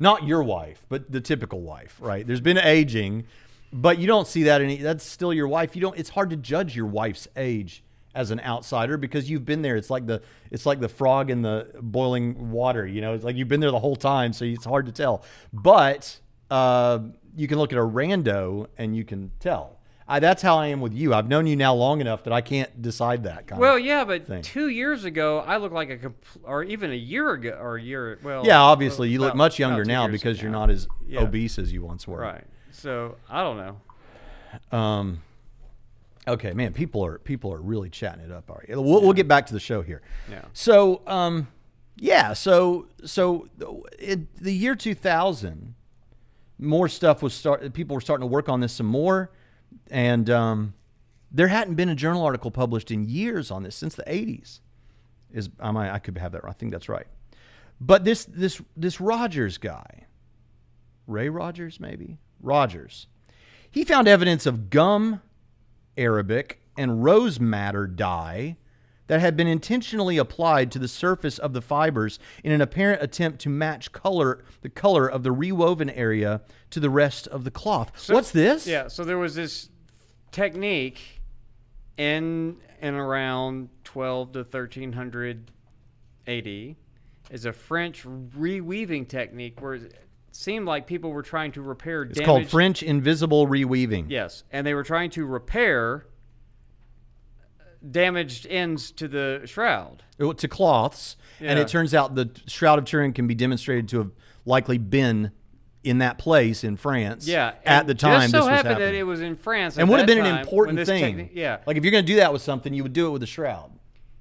Not your wife, but the typical wife, right? There's been aging, but you don't see that that's still your wife. It's hard to judge your wife's age as an outsider, because you've been there. It's like the frog in the boiling water, you know, it's like you've been there the whole time. So it's hard to tell, but you can look at a rando and you can tell. That's how I am with you. I've known you now long enough that I can't decide that kind of thing. Well, yeah, but 2 years ago, I looked like or even a year ago, or a year, well. Yeah, obviously you look much younger now because you're not as obese as you once were. Right. So I don't know. Okay, man, people are really chatting it up. Already. We'll get back to the show here. Yeah. So, so the year 2000, more stuff was people were starting to work on this some more, and there hadn't been a journal article published in years on this since the 80s. I could have that. I think that's right. But this Rogers guy, Ray Rogers, maybe Rogers, he found evidence of gum, Arabic, and rose madder dye that had been intentionally applied to the surface of the fibers in an apparent attempt to match the color of the rewoven area to the rest of the cloth. So, what's this? Yeah, so there was this technique in and around 12 to 1300 AD is a French reweaving technique where seemed like people were trying to repair damage. It's called French invisible reweaving. Yes, and they were trying to repair damaged ends to the shroud. To cloths, yeah. And it turns out the Shroud of Turin can be demonstrated to have likely been in that place in France at the time this was happening. It just so happened that it was in France and would have been an important thing. Yeah. Like if you're going to do that with something, you would do it with a shroud.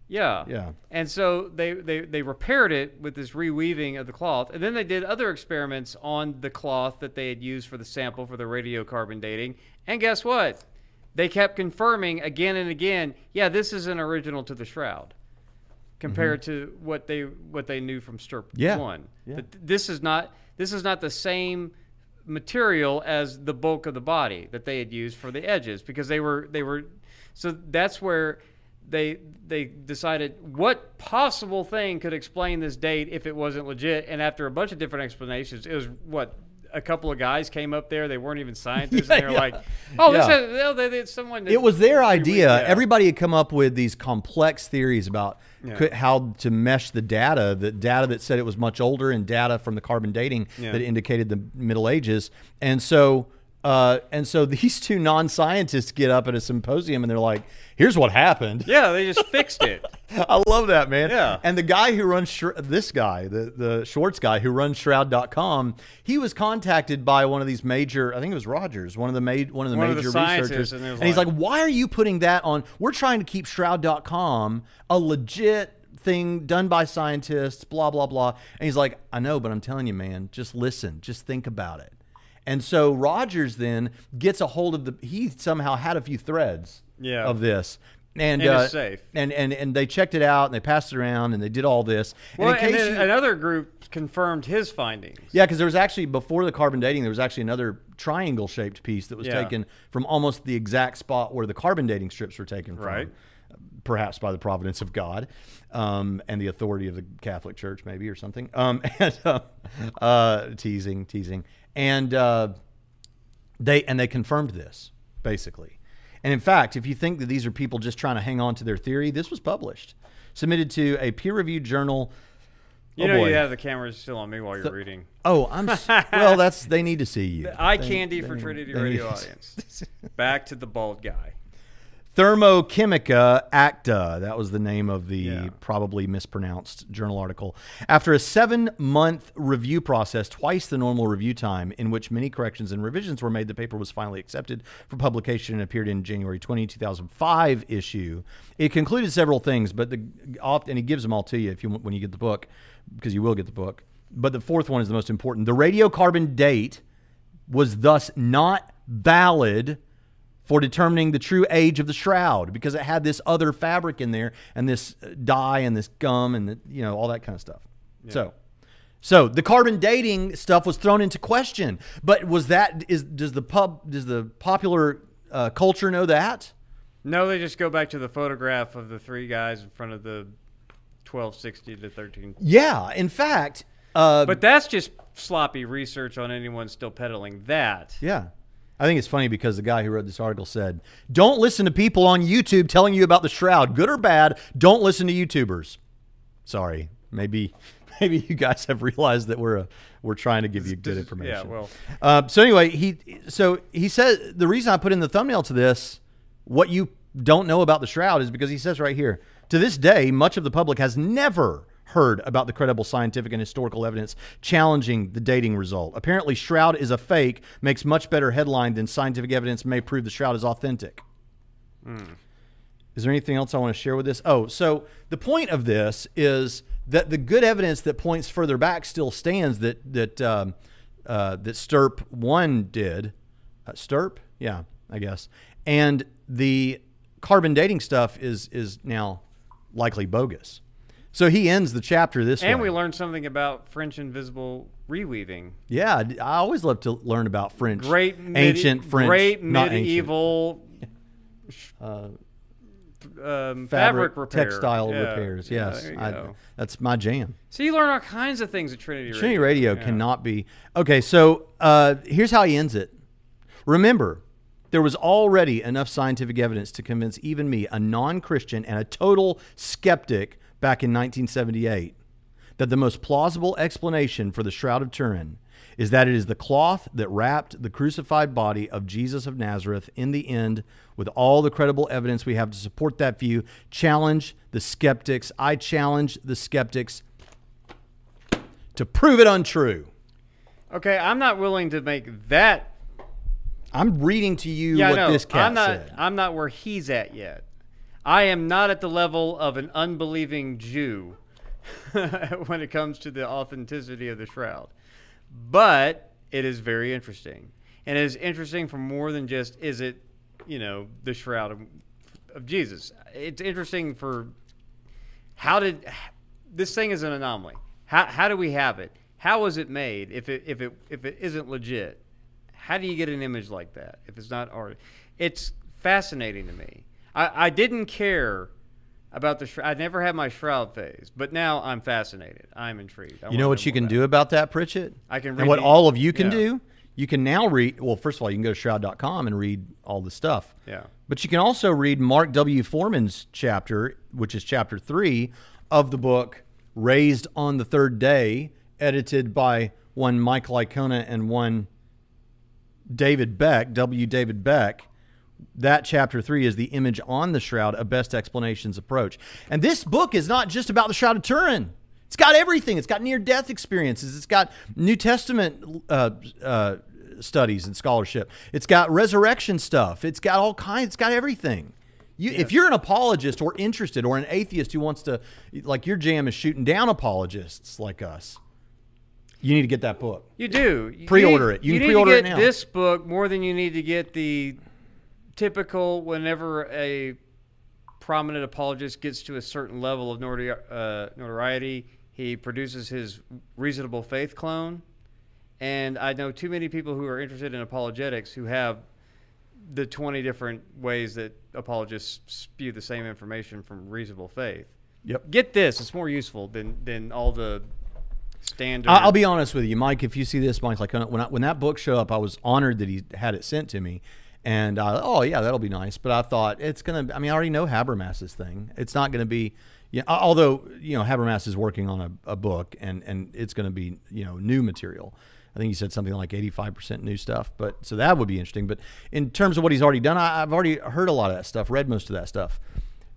Yeah. Yeah. And so they repaired it with this reweaving of the cloth, and then they did other experiments on the cloth that they had used for the sample for the radiocarbon dating. And guess what? They kept confirming again and again, yeah, this is an original to the shroud compared to what they knew from STURP 1. Yeah. This is not the same material as the bulk of the body that they had used for the edges, because they were so that's where they decided what possible thing could explain this date if it wasn't legit. And after a bunch of different explanations, it was what a couple of guys came up there. They weren't even scientists. And they were like, oh, it was their idea. Everybody had come up with these complex theories about how to mesh the data that said it was much older and data from the carbon dating that indicated the Middle Ages. And so these two non-scientists get up at a symposium and they're like, here's what happened. Yeah, they just fixed it. I love that, man. Yeah. And the guy who runs, this guy, the Schwortz guy who runs Shroud.com, he was contacted by one of these major, I think it was Rogers, one of the major researchers. And he's like, why are you putting that on? We're trying to keep Shroud.com a legit thing done by scientists, blah, blah, blah. And he's like, I know, but I'm telling you, man, just listen, just think about it. And so Rogers then gets a hold of he somehow had a few threads of this. And it's safe. And they checked it out and they passed it around and they did all this. Well, and then another group confirmed his findings. Yeah, because there was actually, before the carbon dating, there was actually another triangle-shaped piece that was taken from almost the exact spot where the carbon dating strips were taken from. Right. Perhaps by the providence of God and the authority of the Catholic Church, maybe, or something. Teasing. And they confirmed this, basically. And in fact, if you think that these are people just trying to hang on to their theory, this was published, submitted to a peer-reviewed journal. You have the cameras still on me while you're reading. Oh, I'm well. That's they need to see you. The eye candy for Trinity Radio audience. Back to the bald guy. Thermochimica Acta, that was the name of the probably mispronounced journal article. After a 7-month review process, twice the normal review time, in which many corrections and revisions were made, the paper was finally accepted for publication and appeared in January 20, 2005 issue. It concluded several things, but and he gives them all to you when you get the book, because you will get the book. But the fourth one is the most important. The radiocarbon date was thus not valid for determining the true age of the shroud, because it had this other fabric in there and this dye and this gum and all that kind of stuff. Yeah. So the carbon dating stuff was thrown into question. But does the popular culture know that? No, they just go back to the photograph of the three guys in front of the 1260 to 13. Yeah, in fact, but that's just sloppy research on anyone still peddling that. Yeah. I think it's funny because the guy who wrote this article said, don't listen to people on YouTube telling you about the shroud. Good or bad, don't listen to YouTubers. Sorry. Maybe you guys have realized that we're trying to give you good information. Yeah, well. So anyway, he said, the reason I put in the thumbnail to this, what you don't know about the shroud, is because he says right here, to this day, much of the public has never heard about the credible scientific and historical evidence challenging the dating result. Apparently, shroud is a fake makes much better headline than scientific evidence may prove the shroud is authentic. Mm. Is there anything else I want to share with this? Oh, so the point of this is that the good evidence that points further back still stands that STURP 1 did. STURP? Yeah, I guess. And the carbon dating stuff is now likely bogus. So he ends the chapter this way. And we learned something about French invisible reweaving. Yeah, I always love to learn about French. Great medieval fabric repair. Textile repairs, yes. Yeah, that's my jam. So you learn all kinds of things at Trinity Radio. Trinity Radio cannot be. Okay, so here's how he ends it. Remember, there was already enough scientific evidence to convince even me, a non-Christian and a total skeptic, back in 1978, that the most plausible explanation for the Shroud of Turin is that it is the cloth that wrapped the crucified body of Jesus of Nazareth. In the end, with all the credible evidence we have to support that view, challenge the skeptics. I challenge the skeptics to prove it untrue. Okay, I'm not willing to make that. I'm reading to you this cat said. I'm not where he's at yet. I am not at the level of an unbelieving Jew when it comes to the authenticity of the Shroud. But it is very interesting. And it is interesting for more than just, is it, you know, the Shroud of Jesus. It's interesting for how did this thing is an anomaly. How do we have it? How was it made if it isn't legit? How do you get an image like that if it's not art? It's fascinating to me. I didn't care about the Shroud. I never had my Shroud phase, but now I'm fascinated. I'm intrigued. You know what you can do about that, Pritchett? I can read. And what all of you can do? You can now read, well, first of all, you can go to shroud.com and read all the stuff. Yeah. But you can also read Mark W. Foreman's chapter, which is chapter 3 of the book Raised on the Third Day, edited by one Mike Licona and one David Beck, W. David Beck. That chapter 3 is The Image on the Shroud, a Best Explanations Approach. And this book is not just about the Shroud of Turin. It's got everything. It's got near-death experiences. It's got New Testament studies and scholarship. It's got resurrection stuff. It's got all kinds. It's got everything. If you're an apologist or interested or an atheist who wants to, like your jam is shooting down apologists like us, you need to get that book. You do. Pre-order it. You can pre-order it now. You need to get this book more than you need to get the typical whenever a prominent apologist gets to a certain level of notoriety, he produces his Reasonable Faith clone. And I know too many people who are interested in apologetics who have the 20 different ways that apologists spew the same information from Reasonable Faith. Yep. Get this. It's more useful than all the standard. I'll be honest with you, Mike. If you see this, Mike, like when that book showed up, I was honored that he had it sent to me. And, oh, yeah, that'll be nice. But I thought it's going to – I mean, I already know Habermas's thing. It's not going to be – although, you know, Habermas is working on a book, and it's going to be, you know, new material. I think he said something like 85% new stuff. But so that would be interesting. But in terms of what he's already done, I've already heard a lot of that stuff, read most of that stuff.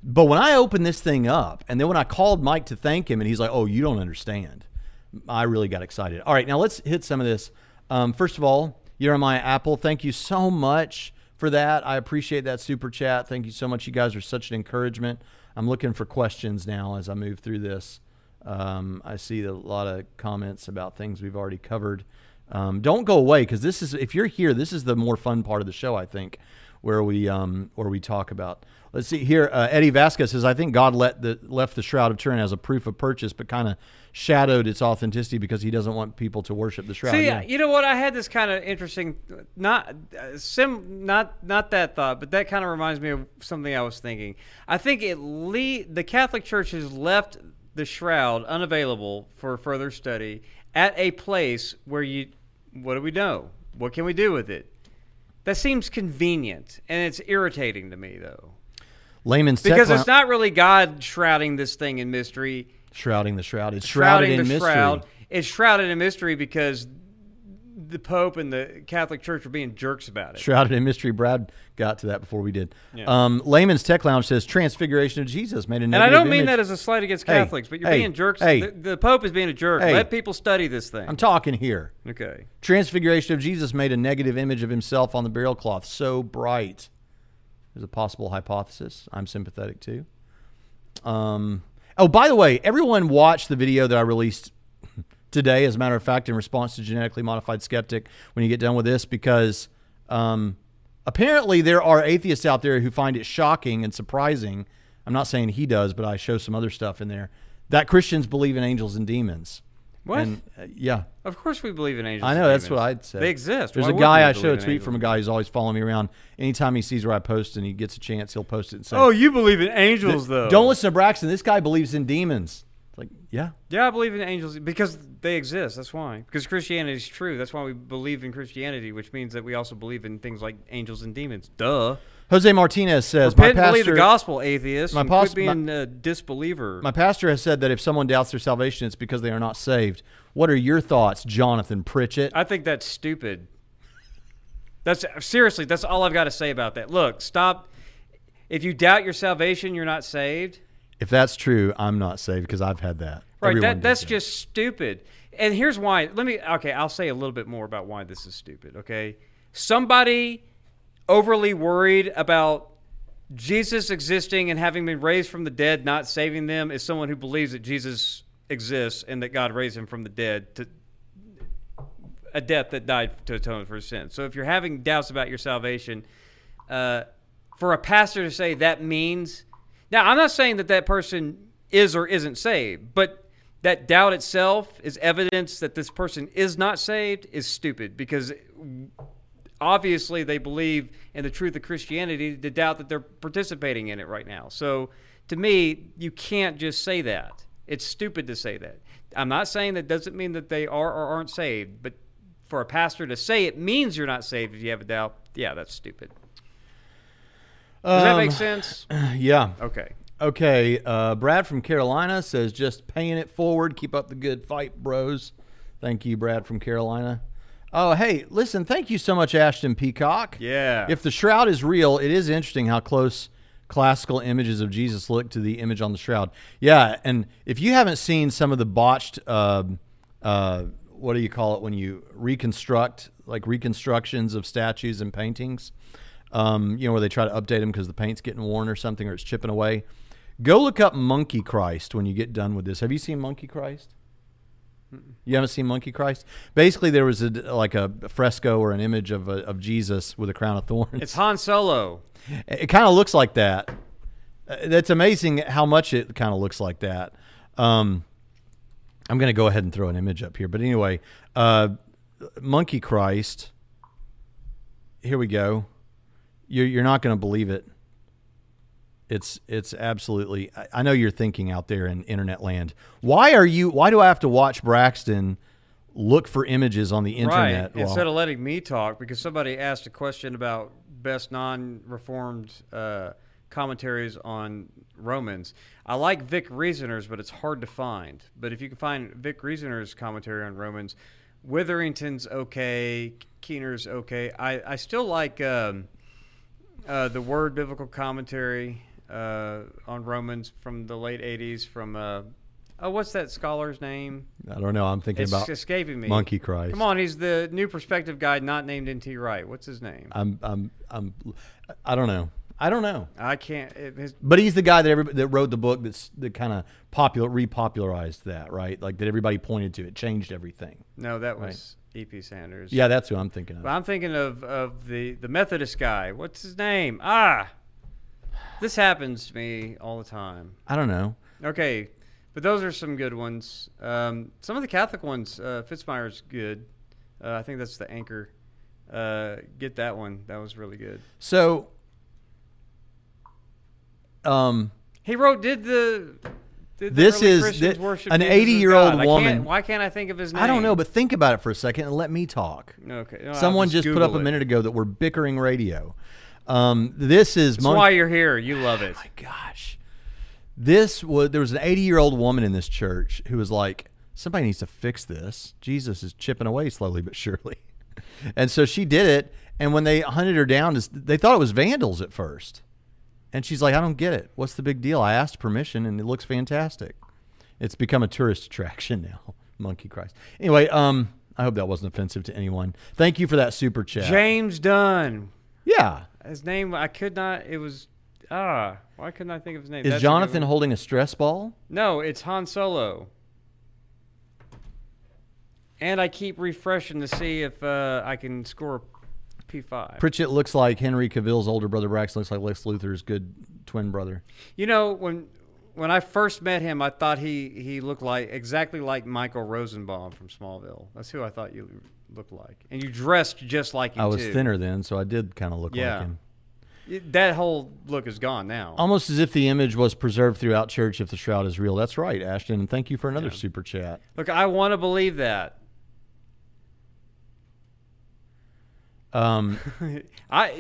But when I opened this thing up, and then when I called Mike to thank him, and he's like, oh, you don't understand. I really got excited. All right, now let's hit some of this. First of all, Jeremiah Apple, thank you so much for that. I appreciate that super chat. Thank you so much. You guys are such an encouragement. I'm looking for questions now as I move through this. I see a lot of comments about things we've already covered. Don't go away, because this is, if you're here, this is the more fun part of the show, I think, where we talk about. Let's see here. Eddie Vasquez says, I think God left the Shroud of Turin as a proof of purchase, but kind of shadowed its authenticity because he doesn't want people to worship the Shroud. See, yeah. You know what? I had this kind of interesting, not that thought, but that kind of reminds me of something I was thinking. I think the Catholic Church has left the Shroud unavailable for further study at a place where what do we know? What can we do with it? That seems convenient, and it's irritating to me, though. Layman's because it's not really God shrouding this thing in mystery. Shrouding the Shroud. It's shrouded in mystery. Shroud. It's shrouded in mystery because the Pope and the Catholic Church are being jerks about it. Shrouded in mystery. Brad got to that before we did. Yeah. Layman's Tech Lounge says Transfiguration of Jesus made a negative image. And I don't mean that as a slight against Catholics, but you're being jerks. Hey. The Pope is being a jerk. Hey. Let people study this thing. I'm talking here. Okay. Transfiguration of Jesus made a negative image of himself on the burial cloth. So bright. There's a possible hypothesis I'm sympathetic to. Oh, by the way, everyone watch the video that I released today, as a matter of fact, in response to Genetically Modified Skeptic when you get done with this, because apparently there are atheists out there who find it shocking and surprising. I'm not saying he does, but I show some other stuff in there, that Christians believe in angels and demons. What? And, yeah. Of course we believe in angels. I know, that's what I'd say. They exist. There's a guy, I showed a tweet from a guy who's always following me around. Anytime he sees where I post and he gets a chance, he'll post it and say, oh, you believe in angels, though. Don't listen to Braxton. This guy believes in demons. It's like, yeah. Yeah, I believe in angels because they exist. That's why. Because Christianity is true. That's why we believe in Christianity, which means that we also believe in things like angels and demons. Duh. Jose Martinez says, my pastor, believe the gospel, atheist. My pastor, being a disbeliever. My pastor has said that if someone doubts their salvation, it's because they are not saved. What are your thoughts, Jonathan Pritchett? I think that's stupid. Seriously, that's all I've got to say about that. Look, stop. If you doubt your salvation, you're not saved. If that's true, I'm not saved because I've had that. Right, that's just stupid. And here's why. I'll say a little bit more about why this is stupid, okay? Somebody overly worried about Jesus existing and having been raised from the dead not saving them is someone who believes that Jesus exists and that God raised him from the dead to a death that died to atone for his sin. So if you're having doubts about your salvation, for a pastor to say that means... Now, I'm not saying that that person is or isn't saved, but that doubt itself is evidence that this person is not saved is stupid, because obviously they believe in the truth of Christianity to doubt that they're participating in it right now. So to me, you can't just say that. It's stupid to say that. I'm not saying that doesn't mean that they are or aren't saved, but for a pastor to say it means you're not saved if you have a doubt, yeah, that's stupid. Does that make sense? Yeah. Okay. Okay. Brad from Carolina says, just paying it forward. Keep up the good fight, bros. Thank you, Brad from Carolina. Oh, hey, listen, thank you so much, Ashton Peacock. Yeah. If the shroud is real, it is interesting how close classical images of Jesus look to the image on the shroud. Yeah, and if you haven't seen some of the botched, what do you call it when you reconstruct, like reconstructions of statues and paintings, you know, where they try to update them because the paint's getting worn or something, or it's chipping away. Go look up Monkey Christ when you get done with this. Have you seen Monkey Christ? You haven't seen Monkey Christ? Basically, there was like a fresco or an image of Jesus with a crown of thorns. It's Han Solo. It kind of looks like that. That's amazing how much it kind of looks like that. I'm going to go ahead and throw an image up here. But anyway, Monkey Christ. Here we go. You're not going to believe it. It's absolutely... I know you're thinking out there in internet land, why do I have to watch Braxton look for images on the internet? Right. Instead of letting me talk, because somebody asked a question about best non-reformed commentaries on Romans. I like Vic Reasoner's, but it's hard to find. But if you can find Vic Reasoner's commentary on Romans, Witherington's okay, Keener's okay. I still like... the Word Biblical Commentary on Romans from the late 80s from, what's that scholar's name? I don't know. I'm thinking about... It's escaping me. Monkey Christ. Come on, he's the New Perspective guy not named N.T. Wright. What's his name? I don't know. I don't know. I can't... But he's the guy that wrote the book that kind of repopularized that, right? Like that everybody pointed to. It changed everything. No, that was... Right? E.P. Sanders. Yeah, that's who I'm thinking of. But I'm thinking of the Methodist guy. What's his name? This happens to me all the time. I don't know. Okay, but those are some good ones. Some of the Catholic ones, Fitzmyer's good. I think that's the Anchor. Get that one. That was really good. So, he wrote, this is an 80-year-old woman. Why can't I think of his name? I don't know, but think about it for a second and let me talk. Okay. No, someone just put up a minute ago that we're bickering radio. This is... That's why you're here. You love it. Oh, my gosh. There was an 80-year-old woman in this church who was like, somebody needs to fix this. Jesus is chipping away slowly but surely. And so she did it, and when they hunted her down, they thought it was vandals at first. And she's like, I don't get it. What's the big deal? I asked permission, and it looks fantastic. It's become a tourist attraction now. Monkey Christ. Anyway, I hope that wasn't offensive to anyone. Thank you for that super chat. James Dunn. Yeah. His name, I could not, it was, why couldn't I think of his name? Is Jonathan holding a stress ball? No, it's Han Solo. And I keep refreshing to see if I can score a P5. Pritchett looks like Henry Cavill's older brother. Braxton looks like Lex Luthor's good twin brother. You know, when I first met him, I thought he looked exactly like Michael Rosenbaum from Smallville. That's who I thought you looked like. And you dressed just like him, I was too. Thinner then, so I did kind of look like him. That whole look is gone now. Almost as if the image was preserved throughout church if the shroud is real. That's right, Ashton. And thank you for another super chat. Look, I want to believe that. I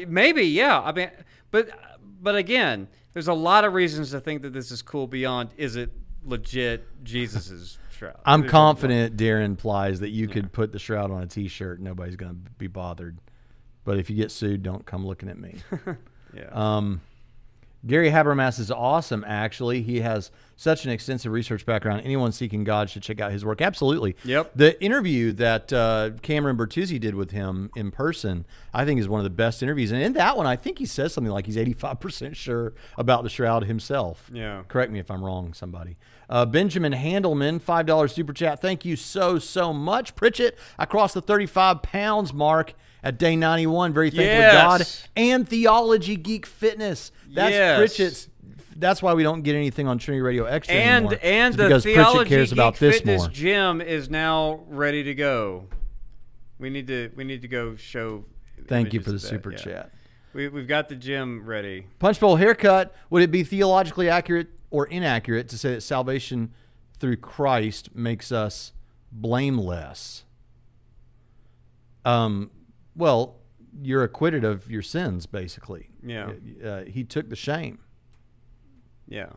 mean, but again, there's a lot of reasons to think that this is cool beyond, is it legit Jesus's shroud? I'm confident Darren implies that you could put the shroud on a t-shirt and nobody's going to be bothered. But if you get sued, don't come looking at me. Gary Habermas is awesome, actually. He has such an extensive research background. Anyone seeking God should check out his work. Absolutely. Yep. The interview that Cameron Bertuzzi did with him in person, I think, is one of the best interviews. And in that one, I think he says something like he's 85% sure about the Shroud himself. Yeah. Correct me if I'm wrong, somebody. Benjamin Handelman, $5 super chat. Thank you so, so much. Pritchett, I crossed the 35 pounds mark at day 91, very thankful to God and Theology Geek Fitness. That's Pritchett's. That's why we don't get anything on Trinity Radio Extra anymore. And the because Theology cares Geek about this Fitness more. Gym is now ready to go. We need to go show. Thank you for the super chat. We've got the gym ready. Punchbowl haircut. Would it be theologically accurate or inaccurate to say that salvation through Christ makes us blameless? Well, you're acquitted of your sins, basically. Yeah. He took the shame. Yeah.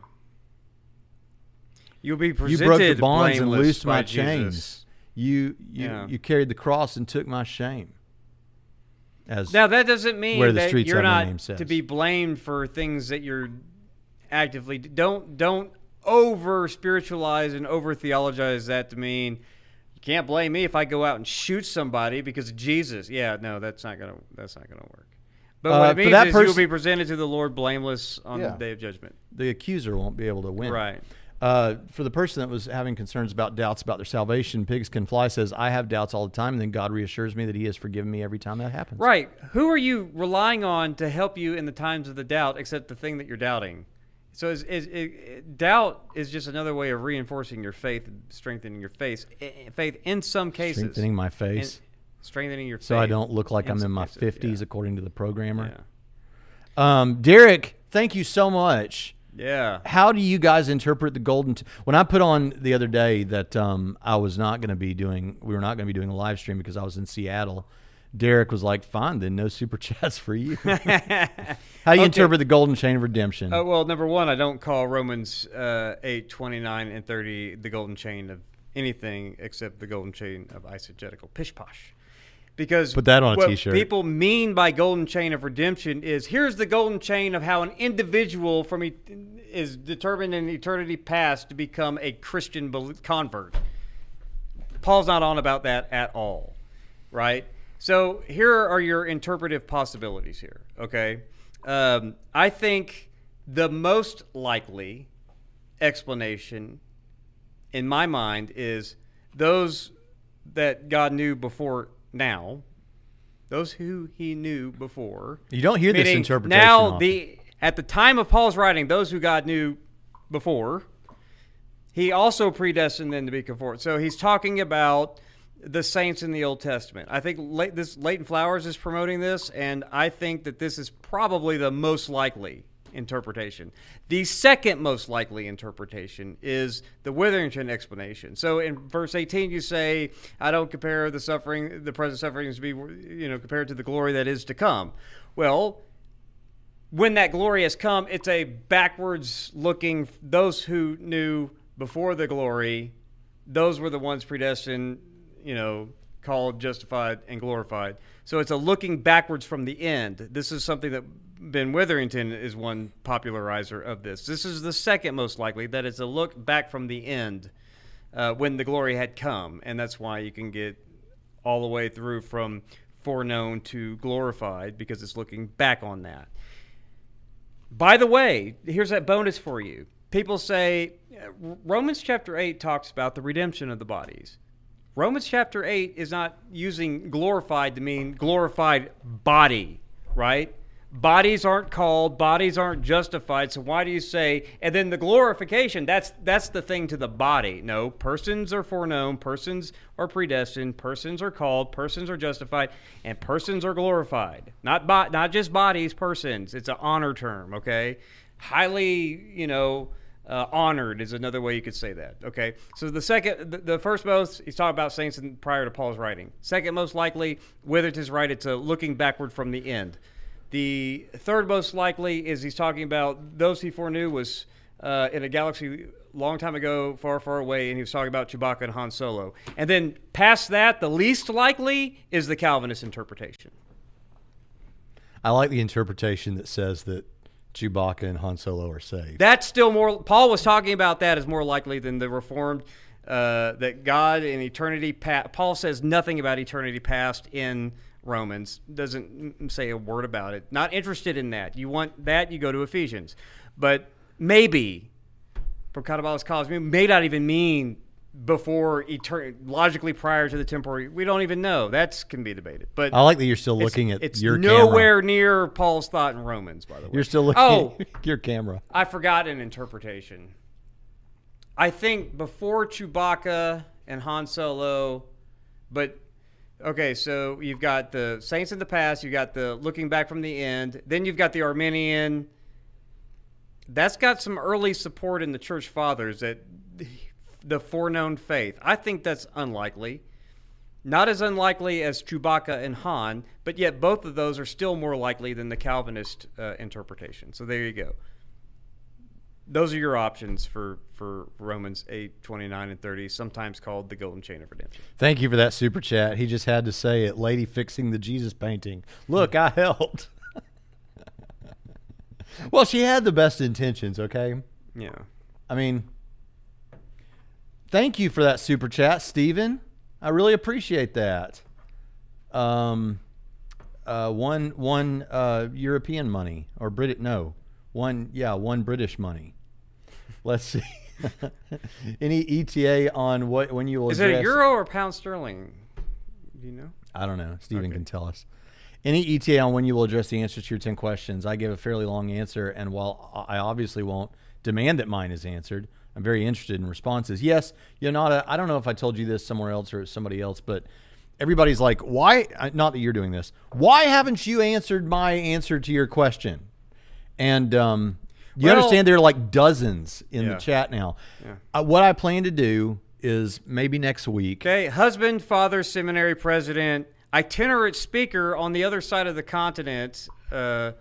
You'll be presented blameless by Jesus. You broke the bonds and loosed my chains. You carried the cross and took my shame. Now, that doesn't mean that you're not to be blamed for things that you're actively... Don't over-spiritualize and over-theologize that to mean... Can't blame me if I go out and shoot somebody because of Jesus. Yeah, no, that's not gonna work. But what it means is you'll be presented to the Lord blameless on the day of judgment. The accuser won't be able to win. Right. For the person that was having concerns about doubts about their salvation, Pigs Can Fly says, I have doubts all the time, and then God reassures me that he has forgiven me every time that happens. Right. Who are you relying on to help you in the times of the doubt except the thing that you're doubting? So doubt is just another way of reinforcing your faith and strengthening your faith in some cases. Strengthening my face. Strengthening your faith. So I don't look like I'm in my 50s, according to the programmer. Yeah. Derek, thank you so much. Yeah. How do you guys interpret the golden... When I put on the other day that we were not going to be doing a live stream because I was in Seattle, Derek was like, fine, then no super chats for you. How do you interpret the golden chain of redemption? Well, number one, I don't call Romans 8:29 and 30 the golden chain of anything except the golden chain of eisegetical pish-posh. Because put that on a t-shirt. What people mean by golden chain of redemption is here's the golden chain of how an individual is determined in eternity past to become a Christian convert. Paul's not on about that at all, right? So here are your interpretive possibilities here, okay? I think the most likely explanation in my mind is those that God knew before now, those who he knew before. You don't hear this interpretation often. At the time of Paul's writing, those who God knew before, he also predestined them to be conformed. So he's talking about... the saints in the Old Testament. I think Leighton Flowers is promoting this, and I think that this is probably the most likely interpretation. The second most likely interpretation is the Witherington explanation. So in verse 18, you say, "I don't compare the present sufferings, to be, compared to the glory that is to come." Well, when that glory has come, it's a backwards-looking. Those who knew before the glory, those were the ones predestined. Called, justified, and glorified. So it's a looking backwards from the end. This is something that Ben Witherington is one popularizer of this. This is the second most likely, that it's a look back from the end when the glory had come. And that's why you can get all the way through from foreknown to glorified, because it's looking back on that. By the way, here's that bonus for you. People say, Romans chapter 8 talks about the redemption of the bodies. Romans chapter 8 is not using glorified to mean glorified body, right? Bodies aren't called, bodies aren't justified, so why do you say, and then the glorification, that's the thing to the body. No, persons are foreknown, persons are predestined, persons are called, persons are justified, and persons are glorified. Not just bodies, persons. It's an honor term, okay? Highly, honored is another way you could say that. Okay, so the first most, he's talking about saints prior to Paul's writing. Second most likely, Witherton's right, it's a looking backward from the end. The third most likely is he's talking about those he foreknew was in a galaxy long time ago, far, far away, and he was talking about Chewbacca and Han Solo. And then past that, the least likely is the Calvinist interpretation. I like the interpretation that says that Chewbacca and Han Solo are saved. That's still more, Paul was talking about that as more likely than the Reformed, that God and eternity past, Paul says nothing about eternity past in Romans, doesn't say a word about it. Not interested in that. You want that, you go to Ephesians. But maybe, prokatabalos cosmos may not even mean before eternity, logically prior to the temporary. We don't even know. That can be debated. But I like that you're still looking at it's your camera. It's nowhere near Paul's thought in Romans, by the way. You're still looking at your camera. I forgot an interpretation. I think before Chewbacca and Han Solo, but okay, so you've got the saints in the past, you've got the looking back from the end, then you've got the Arminian. That's got some early support in the church fathers that the foreknown faith. I think that's unlikely. Not as unlikely as Chewbacca and Han, but yet both of those are still more likely than the Calvinist interpretation. So there you go. Those are your options for Romans 8, 29, and 30, sometimes called the Golden Chain of Redemption. Thank you for that super chat. He just had to say it. Lady fixing the Jesus painting. Look, I helped. Well, she had the best intentions, okay? Yeah. I mean, thank you for that super chat, Steven. I really appreciate that. One European money, or British, no. One British money. Let's see. Any ETA on what when you will address? Is it a euro or pound sterling? Do you know? I don't know. Steven can tell us. Any ETA on when you will address the answers to your 10 questions? I gave a fairly long answer, and while I obviously won't demand that mine is answered, I'm very interested in responses. Yes, Yonata, I don't know if I told you this somewhere else or somebody else, but everybody's like, why, not that you're doing this, why haven't you answered my answer to your question? And you understand there are like dozens in the chat now. Yeah. What I plan to do is maybe next week. Okay, husband, father, seminary president, itinerant speaker on the other side of the continent, and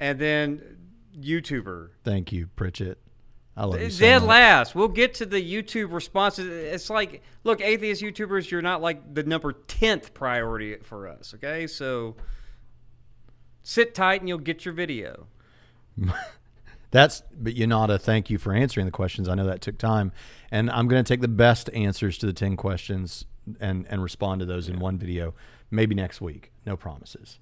then YouTuber. Thank you, Pritchett. I love you so much. Last, we'll get to the YouTube responses. It's like, look, atheist YouTubers, you're not like the number 10th priority for us, okay? So sit tight and you'll get your video. But Yonata, thank you for answering the questions. I know that took time, and I'm going to take the best answers to the 10 questions and respond to those in one video, maybe next week. No promises.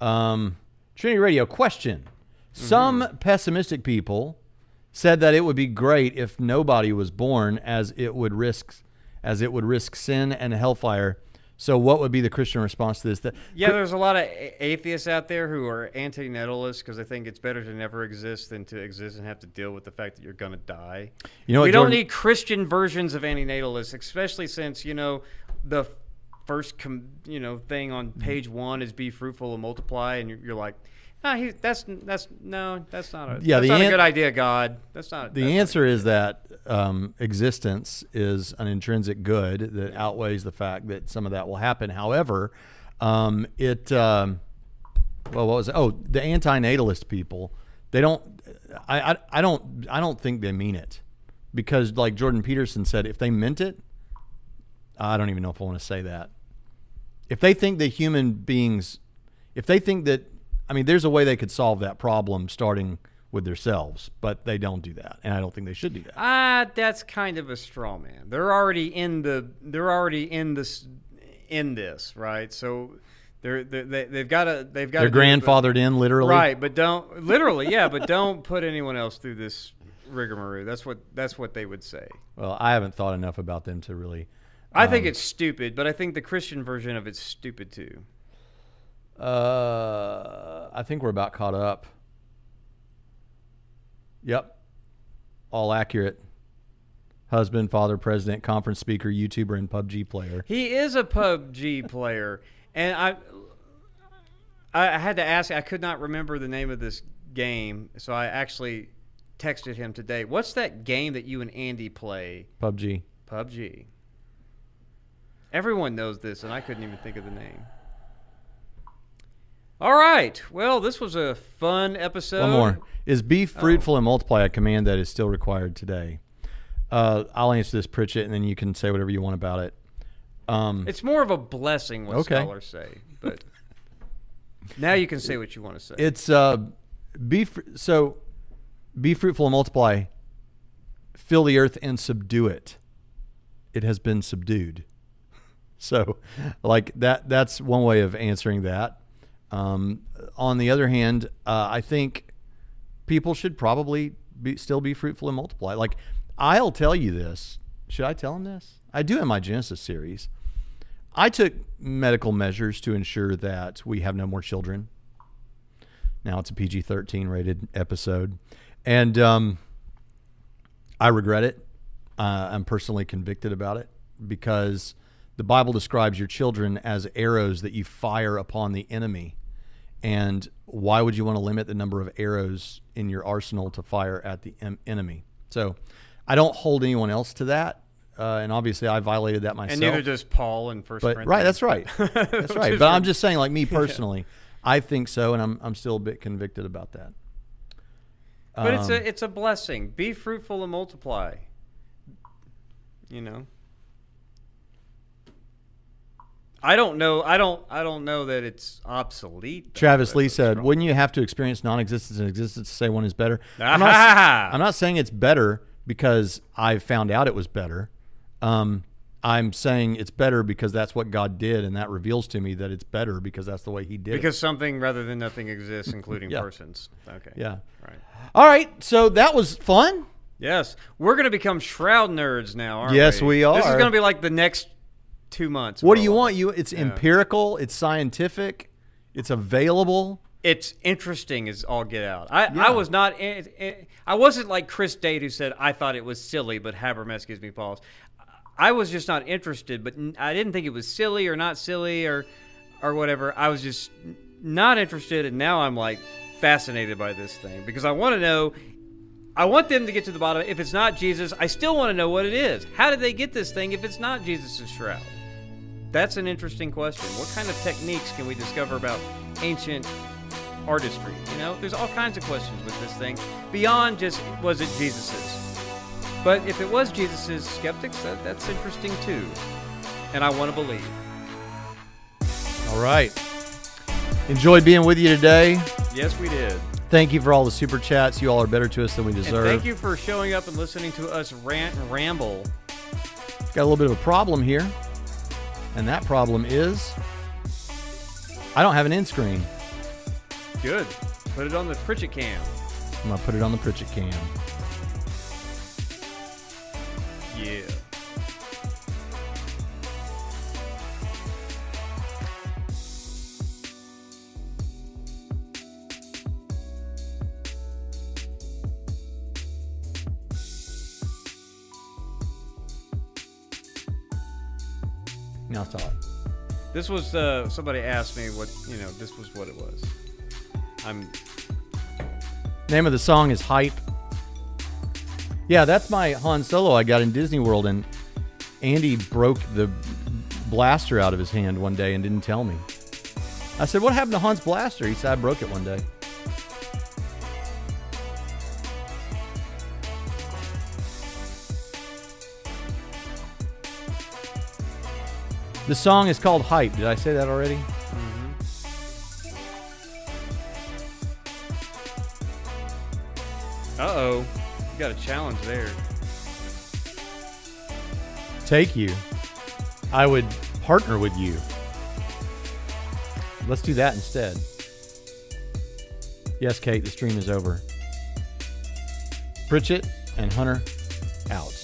Trinity Radio question. Some pessimistic people said that it would be great if nobody was born, as it would risk sin and hellfire. So what would be the Christian response to this? Yeah, there's a lot of atheists out there who are antinatalists because they think it's better to never exist than to exist and have to deal with the fact that you're going to die. You know, we don't need Christian versions of antinatalists, especially since, you know, the first thing on page 1 is be fruitful and multiply, and you're like, no, that's not a a good idea, God. That's not the answer. Is that existence is an intrinsic good that outweighs the fact that some of that will happen. However, what was it? Oh, the antinatalist people. They don't. I don't think they mean it, because like Jordan Peterson said, if they meant it, I don't even know if I want to say that. If they think that human beings, if they think that. I mean, there's a way they could solve that problem starting with themselves, but they don't do that, and I don't think they should do that. That's kind of a straw man. They're already in the. They're already in this. In this, right? So they've got to. They've got. They're grandfathered in, literally. Right, but don't literally. Yeah, but don't put anyone else through this rigmarole. That's what they would say. Well, I haven't thought enough about them to really. I think it's stupid, but I think the Christian version of it's stupid too. I think we're about caught up. Yep. All accurate. Husband, father, president, conference speaker, YouTuber, and PUBG player. He is a PUBG player. And I had to ask, I could not remember the name of this game, so I actually texted him today. What's that game that you and Andy play? PUBG. PUBG. Everyone knows this, and I couldn't even think of the name. All right. Well, this was a fun episode. One more. Is be fruitful and multiply a command that is still required today? I'll answer this, Pritchett, and then you can say whatever you want about it. It's more of a blessing what scholars say, but now you can say what you want to say. It's Be fruitful and multiply. Fill the earth and subdue it. It has been subdued. So, like that's one way of answering that. On the other hand, I think people should probably still be fruitful and multiply. Like, I'll tell you this. Should I tell them this? I do in my Genesis series. I took medical measures to ensure that we have no more children. Now it's a PG-13 rated episode. And I regret it. I'm personally convicted about it because the Bible describes your children as arrows that you fire upon the enemy. And why would you want to limit the number of arrows in your arsenal to fire at the enemy? So I don't hold anyone else to that. And obviously I violated that myself. And neither does Paul in First Corinthians. Right, that's right. That's right. But I'm just saying, like, me personally, I think so, and I'm still a bit convicted about that. But it's a blessing. Be fruitful and multiply. You know. I don't know that it's obsolete. Travis Lee said, wouldn't you have to experience non-existence and existence to say one is better? I'm not saying it's better because I found out it was better. I'm saying it's better because that's what God did, and that reveals to me that it's better because that's the way he did it. Because something rather than nothing exists, including persons. Okay. Yeah. Right. All right. So that was fun. Yes. We're going to become Shroud nerds now, aren't we? Yes, we are. This is going to be like the next 2 months. What do you want? It's empirical. It's scientific. It's available. It's interesting as all get out. I wasn't like Chris Date, who said, I thought it was silly, but Habermas gives me pause. I was just not interested, but I didn't think it was silly or not silly or whatever. I was just not interested, and now I'm like fascinated by this thing because I want to know. I want them to get to the bottom. If it's not Jesus, I still want to know what it is. How did they get this thing if it's not Jesus' shroud? That's an interesting question. What kind of techniques can we discover about ancient artistry? You know, there's all kinds of questions with this thing beyond just, was it Jesus's? But if it was Jesus's, skeptics, that's interesting too. And I want to believe. All right. Enjoyed being with you today. Yes, we did. Thank you for all the super chats. You all are better to us than we deserve. And thank you for showing up and listening to us rant and ramble. Got a little bit of a problem here. And that problem is I don't have an end screen. Good. Put it on the Pritchett Cam. I'm going to put it on the Pritchett Cam. Yeah. Now it's all. This was somebody asked me what, you know, this was what it was. Name of the song is Hype. Yeah, that's my Han Solo I got in Disney World, and Andy broke the blaster out of his hand one day and didn't tell me. I said, what happened to Han's blaster? He said, I broke it one day. The song is called Hype. Did I say that already? Mm-hmm. Uh-oh. Got a challenge there. Take you. I would partner with you. Let's do that instead. Yes, Kate, the stream is over. Pritchett and Hunter out.